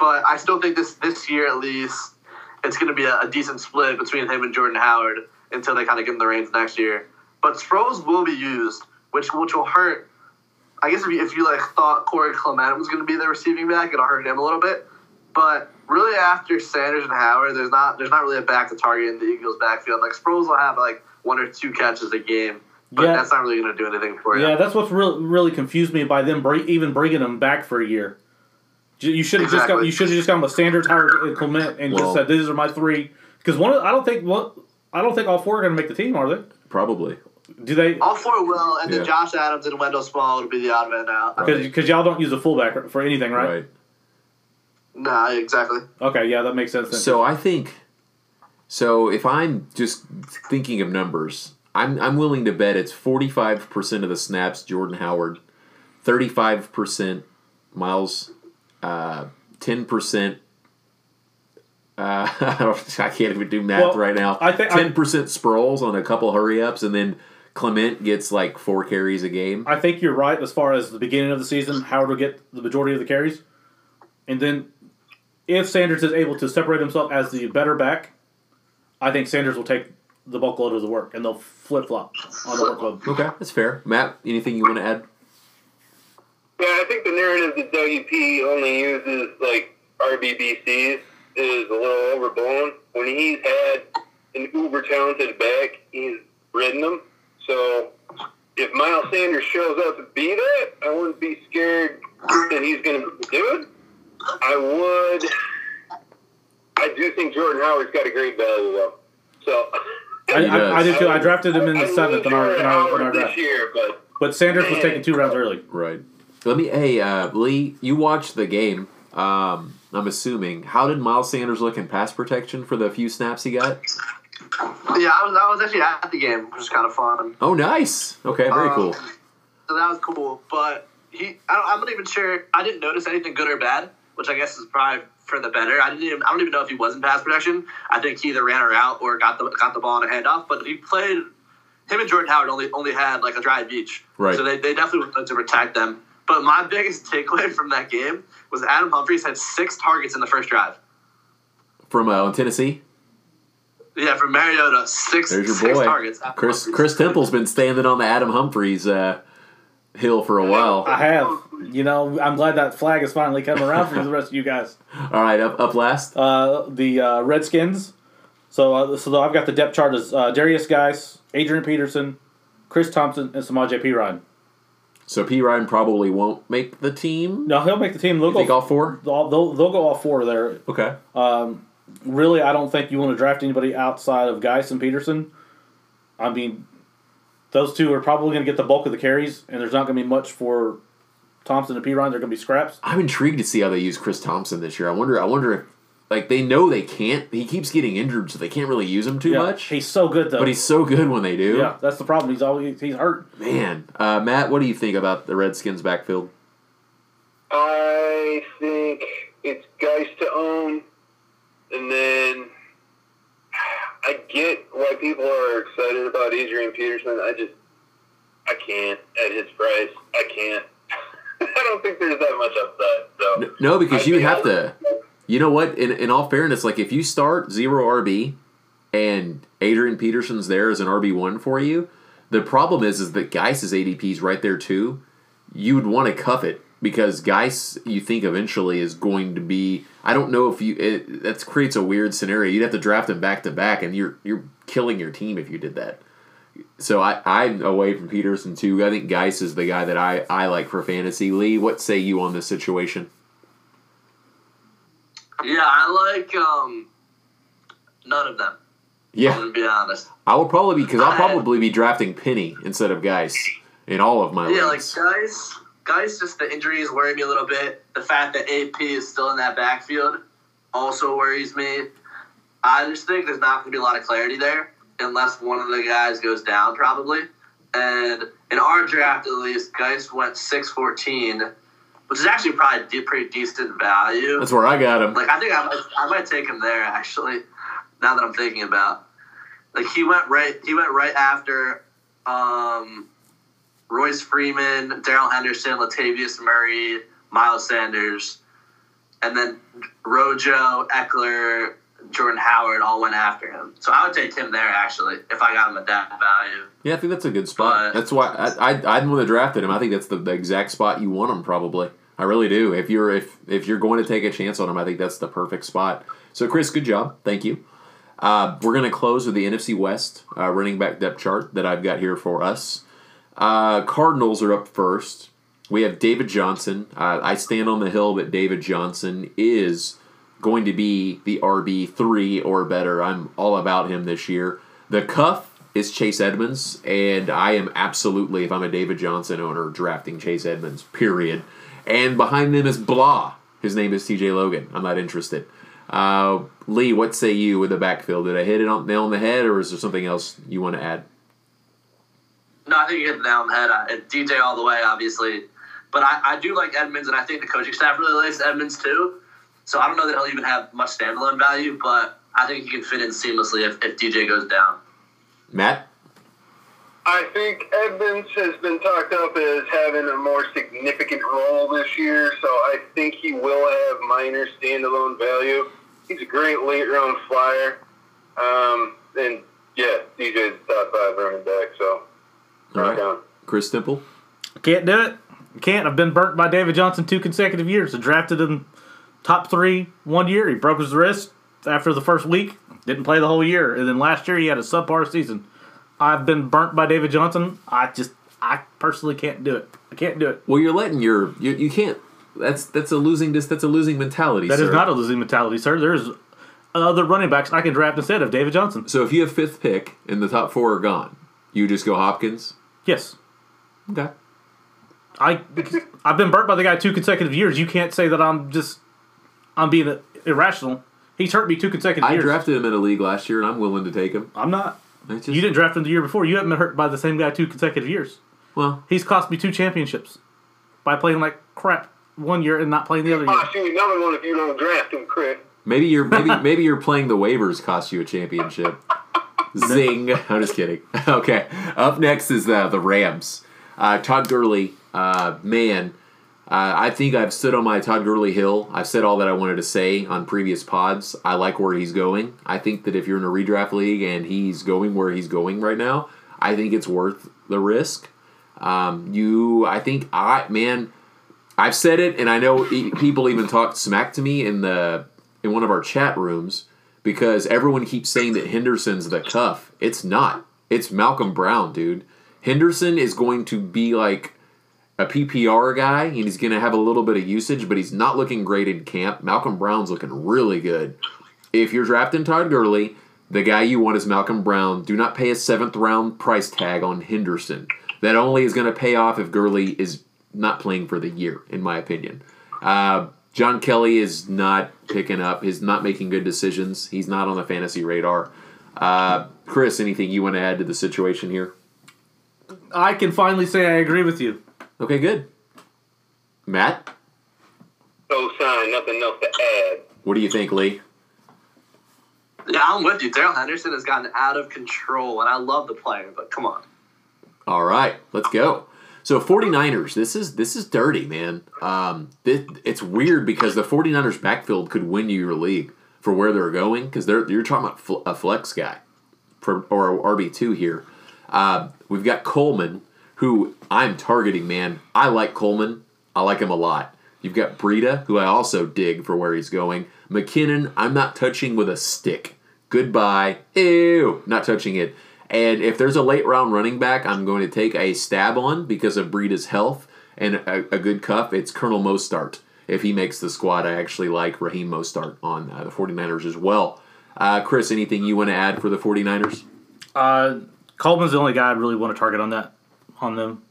But I still think this year at least it's going to be a decent split between him and Jordan Howard until they kind of give him the reins next year. But Sproles will be used, which will hurt. I guess if you thought Corey Clement was going to be the receiving back, it'll hurt him a little bit. But really, after Sanders and Howard, there's not really a back to target in the Eagles' backfield. Sproles will have one or two catches a game, but that's not really going to do anything for you. Yeah, that's what's really confused me by them even bringing him back for a year. You should have just gone with Sanders, Howard, and Clement, and just said these are my three. Because I don't think all four are going to make the team, are they? Probably. Do they? All four will, and then Josh Adams and Wendell Small will be the odd man out. Because y'all don't use a fullback for anything, right? Right. Nah, exactly. Okay, yeah, that makes sense. So I think, if I'm just thinking of numbers, I'm willing to bet it's 45% of the snaps Jordan Howard, 35% Miles, 10%. I can't even do math right now. 10% Sproles on a couple hurry ups, and then Clement gets 4 carries a game. I think you're right as far as the beginning of the season. Howard will get the majority of the carries, and then if Sanders is able to separate himself as the better back, I think Sanders will take the bulk load of the work, and they'll flip flop on the workload. Okay, that's fair. Matt, anything you want to add? Yeah, I think the narrative that WP only uses RBBCs is a little overblown. When he's had an uber talented back, he's ridden them. So if Miles Sanders shows up to be that, I wouldn't be scared that he's going to do it. I do think Jordan Howard's got a great value though. So I do too. I drafted him in the seventh in our draft this year, but Sanders was taken 2 rounds early. Right. Lee, you watched the game. I'm assuming. How did Miles Sanders look in pass protection for the few snaps he got? Yeah, I was actually at the game, which is kind of fun. Oh, nice. Okay, very cool. So that was cool, but I'm not even sure. I didn't notice anything good or bad, which I guess is probably for the better. I don't even know if he was in pass protection. I think he either ran her out or got the ball in a handoff. But he played. Him and Jordan Howard only had a drive each, right? So they definitely wanted to protect them. But my biggest takeaway from that game was Adam Humphries had 6 targets in the first drive. From Tennessee? Yeah, from Mariota, six targets. Chris Temple's been standing on the Adam Humphries hill for a while. I have. I'm glad that flag has finally come around for the rest of you guys. All right, up last? The Redskins. So I've got the depth chart as Darius Guice, Adrian Peterson, Chris Thompson, and Samaje Perine. So P. Ryan probably won't make the team? No, he'll make the team. They'll go all four? They'll go all four there. Okay. Really, I don't think you want to draft anybody outside of Guice and Peterson. I mean, those two are probably going to get the bulk of the carries, and there's not going to be much for Thompson and P. Ryan. They're going to be scraps. I'm intrigued to see how they use Chris Thompson this year. I wonder if they know they can't. He keeps getting injured, so they can't really use him too much. He's so good, though. But he's so good when they do. Yeah, that's the problem. He's hurt. Man. Matt, what do you think about the Redskins' backfield? I think it's Guice to own. And then I get why people are excited about Adrian Peterson. I can't at his price. I can't. I don't think there's that much upside. So. No, because you would have to... you know what? In all fairness, like if you start zero RB and Adrian Peterson's there as an RB1 for you, the problem is that Geis's ADP is right there too. You would want to cuff it because Geis, you think eventually is going to be. I don't know if you. That creates a weird scenario. You'd have to draft him back to back, and you're killing your team if you did that. So I'm away from Peterson too. I think Geis is the guy that I like for fantasy. Lee, what say you on this situation? Yeah, I like none of them. Yeah, I'm gonna be honest. I will probably because I'll probably be drafting Penny instead of Geis in all of my leagues. Yeah, like Geis, just the injuries worry me a little bit. The fact that AP is still in that backfield also worries me. I just think there's not going to be a lot of clarity there unless one of the guys goes down, probably. And in our draft, at least, Geis went 6-14, which is actually probably pretty decent value. That's where I got him. Like I think I might take him there actually. Now that I'm thinking about, like he went right after Royce Freeman, Darrell Henderson, Latavius Murray, Miles Sanders, and then Rojo, Eckler, Jordan Howard all went after him. So I would take him there, actually, if I got him at that value. Yeah, I think that's a good spot. But that's why I'm the one that drafted him. I think that's the exact spot you want him, probably. I really do. If you're going to take a chance on him, I think that's the perfect spot. So, Chris, good job. Thank you. We're going to close with the NFC West running back depth chart that I've got here for us. Cardinals are up first. We have David Johnson. I stand on the hill, but David Johnson is going to be the RB3 or better. I'm all about him this year. The cuff is Chase Edmonds, and I am absolutely, if I'm a David Johnson owner, drafting Chase Edmonds, period. And behind them is Blah. His name is TJ Logan. I'm not interested. Lee, what say you with the backfield? Did I hit it on nail on the head, or is there something else you want to add? No, I think you hit the nail on the head. DJ all the way, obviously. But I do like Edmonds, and I think the coaching staff really likes Edmonds too. So I don't know that he'll even have much standalone value, but I think he can fit in seamlessly if DJ goes down. Matt? I think Edmonds has been talked up as having a more significant role this year, so I think he will have minor standalone value. He's a great late-round flyer. And, yeah, DJ's the top five running back, so. All right. Down. Chris Temple? Can't do it. Can't. I've been burnt by David Johnson 2 consecutive years. I drafted him top 3 1 year. He broke his wrist after the first week. Didn't play the whole year. And then last year he had a subpar season. I've been burnt by David Johnson. I personally can't do it. I can't do it. Well, you're letting you can't. That's a losing mentality, sir. That is not a losing mentality, sir. There's other running backs I can draft instead of David Johnson. So if you have fifth pick and the top four are gone, you just go Hopkins? Yes. Okay. I've been burnt by the guy 2 consecutive years. You can't say that I'm being irrational. He's hurt me 2 consecutive years. I drafted him in a league last year, and I'm willing to take him. I'm not. You didn't draft him the year before. You haven't been hurt by the same guy 2 consecutive years. Well, he's cost me 2 championships by playing like crap one year and not playing the other year. Cost you another one if you don't draft him, Chris. Maybe you're playing the waivers cost you a championship. Zing. I'm just kidding. Okay. Up next is the Rams. Todd Gurley. I think I've stood on my Todd Gurley hill. I've said all that I wanted to say on previous pods. I like where he's going. I think that if you're in a redraft league and he's going where he's going right now, I think it's worth the risk. I've said it, and I know people even talked smack to me in one of our chat rooms because everyone keeps saying that Henderson's the cuff. It's not. It's Malcolm Brown, dude. Henderson is going to be like a PPR guy, and he's going to have a little bit of usage, but he's not looking great in camp. Malcolm Brown's looking really good. If you're drafting Todd Gurley, the guy you want is Malcolm Brown. Do not pay a 7th-round price tag on Henderson. That only is going to pay off if Gurley is not playing for the year, in my opinion. John Kelly is not picking up. He's not making good decisions. He's not on the fantasy radar. Chris, anything you want to add to the situation here? I can finally say I agree with you. Okay, good. Matt? No sign, nothing else to add. What do you think, Lee? Yeah, I'm with you. Darrell Henderson has gotten out of control, and I love the player, but come on. All right, let's go. So 49ers, this is dirty, man. It's weird because the 49ers backfield could win you your league for where they're going, because you're talking about a flex guy or RB2 here. We've got Coleman, who I'm targeting, man. I like Coleman. I like him a lot. You've got Breida, who I also dig for where he's going. McKinnon, I'm not touching with a stick. Goodbye. Ew, not touching it. And if there's a late-round running back, I'm going to take a stab on because of Breida's health and a good cuff. It's Colonel Mostart. If he makes the squad, I actually like Raheem Mostart on the 49ers as well. Chris, anything you want to add for the 49ers? Coleman's the only guy I really want to target on them.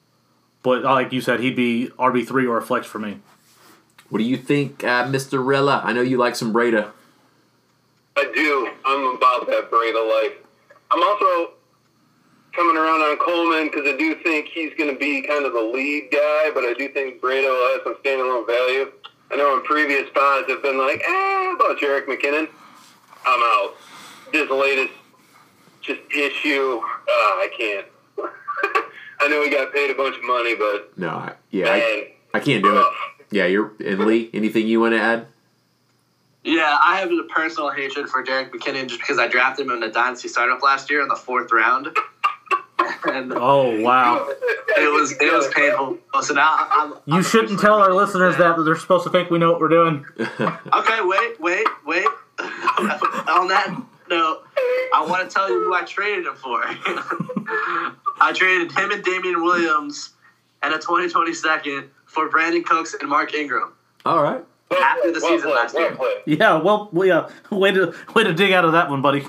But like you said, he'd be RB3 or a flex for me. What do you think, Mr. Rella? I know you like some Breida. I do. I'm about that Breida life. I'm also coming around on Coleman because I do think he's going to be kind of the lead guy, but I do think Breida will have some standalone value. I know in previous pods I've been like, about Jerick McKinnon. I'm out. This latest just issue, I can't. I know he got paid a bunch of money, but... No, yeah, I can't do it. Yeah, and Lee, anything you want to add? Yeah, I have a personal hatred for Jerick McKinnon just because I drafted him in a dynasty startup last year in the 4th round. And oh, wow. It was painful. So now you shouldn't tell our listeners that they're supposed to think we know what we're doing. Okay, wait. On that note, I want to tell you who I traded him for. I traded him and Damian Williams at a 2020 second for Brandon Cooks and Mark Ingram. All right. After the season last year. Yeah, way to dig out of that one, buddy.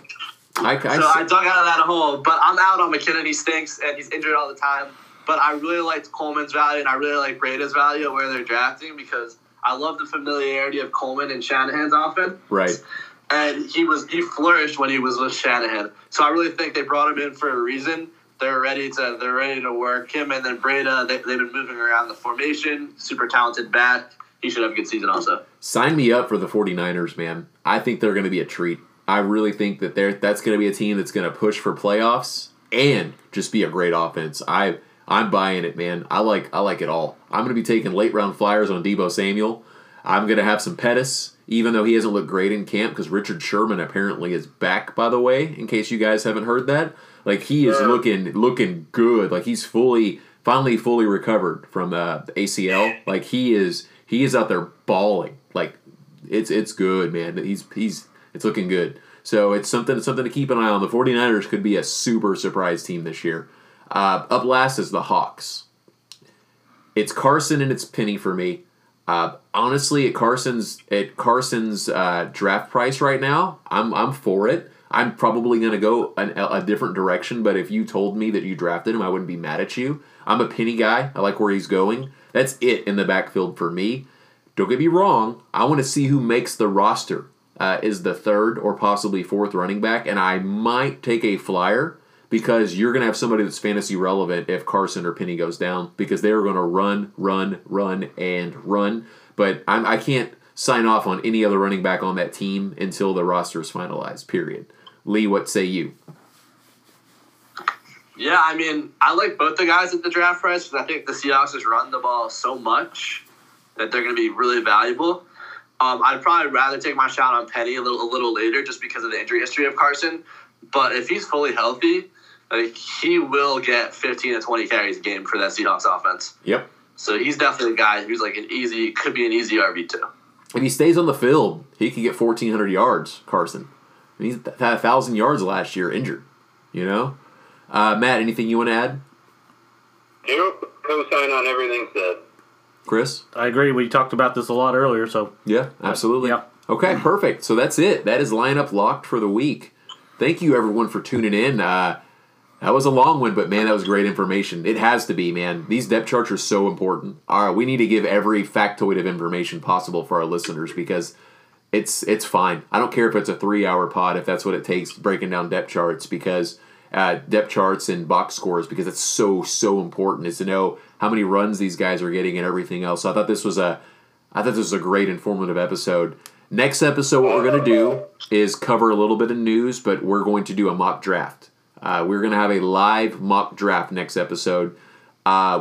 I dug out of that hole, but I'm out on McKinnon. He stinks, and he's injured all the time. But I really liked Coleman's value, and I really like Breida's value where they're drafting because I love the familiarity of Coleman and Shanahan's offense. Right. And he flourished when he was with Shanahan. So I really think they brought him in for a reason. They're ready to work him, and then Breida. They've been moving around the formation. Super talented back. He should have a good season also. Sign me up for the 49ers, man. I think they're going to be a treat. I really think that that's going to be a team that's going to push for playoffs and just be a great offense. I'm buying it, man. I like it all. I'm going to be taking late round flyers on Deebo Samuel. I'm going to have some Pettis, even though he hasn't looked great in camp because Richard Sherman apparently is back, by the way, in case you guys haven't heard that. Like, he is looking good. Like, he's finally fully recovered from ACL. Like, he is out there balling. Like, it's good, man. It's looking good. So it's something to keep an eye on. The 49ers could be a super surprise team this year. Up last is the Hawks. It's Carson and it's Penny for me. Honestly, at Carson's draft price right now, I'm for it. I'm probably going to go a different direction, but if you told me that you drafted him, I wouldn't be mad at you. I'm a Penny guy. I like where he's going. That's it in the backfield for me. Don't get me wrong. I want to see who makes the roster is the 3rd or possibly 4th running back, and I might take a flyer because you're going to have somebody that's fantasy relevant if Carson or Penny goes down because they're going to run. But I can't sign off on any other running back on that team until the roster is finalized, period. Lee, what say you? Yeah, I mean, I like both the guys at the draft price because I think the Seahawks just run the ball so much that they're going to be really valuable. I'd probably rather take my shot on Penny a little later just because of the injury history of Carson. But if he's fully healthy, like, he will get 15 to 20 carries a game for that Seahawks offense. Yep. So he's definitely a guy who's like could be an easy RB2. If he stays on the field, he can get 1,400 yards, Carson. I mean, he's had 1,000 yards last year injured, you know? Matt, anything you want to add? Nope. Co-sign on everything said. Chris? I agree. We talked about this a lot earlier, so. Yeah, absolutely. Yeah. Okay, perfect. So that's it. That is lineup locked for the week. Thank you, everyone, for tuning in. That was a long one, but, man, that was great information. It has to be, man. These depth charts are so important. All right, we need to give every factoid of information possible for our listeners because it's fine. I don't care if it's a 3-hour pod, if that's what it takes, breaking down depth charts because depth charts and box scores because it's so, so important is to know how many runs these guys are getting and everything else. So I thought this was a great informative episode. Next episode, what we're going to do is cover a little bit of news, but we're going to do a mock draft. We're going to have a live mock draft next episode.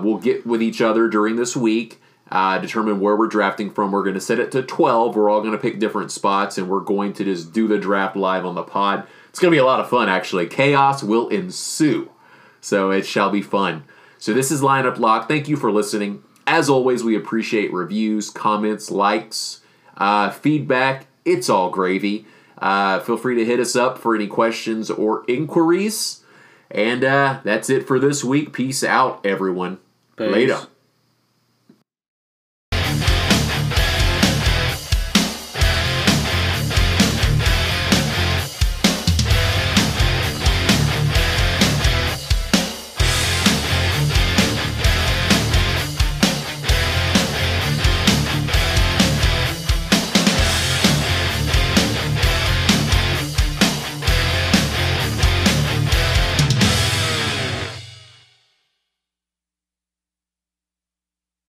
We'll get with each other during this week, determine where we're drafting from. We're going to set it to 12. We're all going to pick different spots, and we're going to just do the draft live on the pod. It's going to be a lot of fun, actually. Chaos will ensue, so it shall be fun. So this is Lineup Lock. Thank you for listening. As always, we appreciate reviews, comments, likes, feedback. It's all gravy. Feel free to hit us up for any questions or inquiries. And that's it for this week. Peace out, everyone. Peace. Later.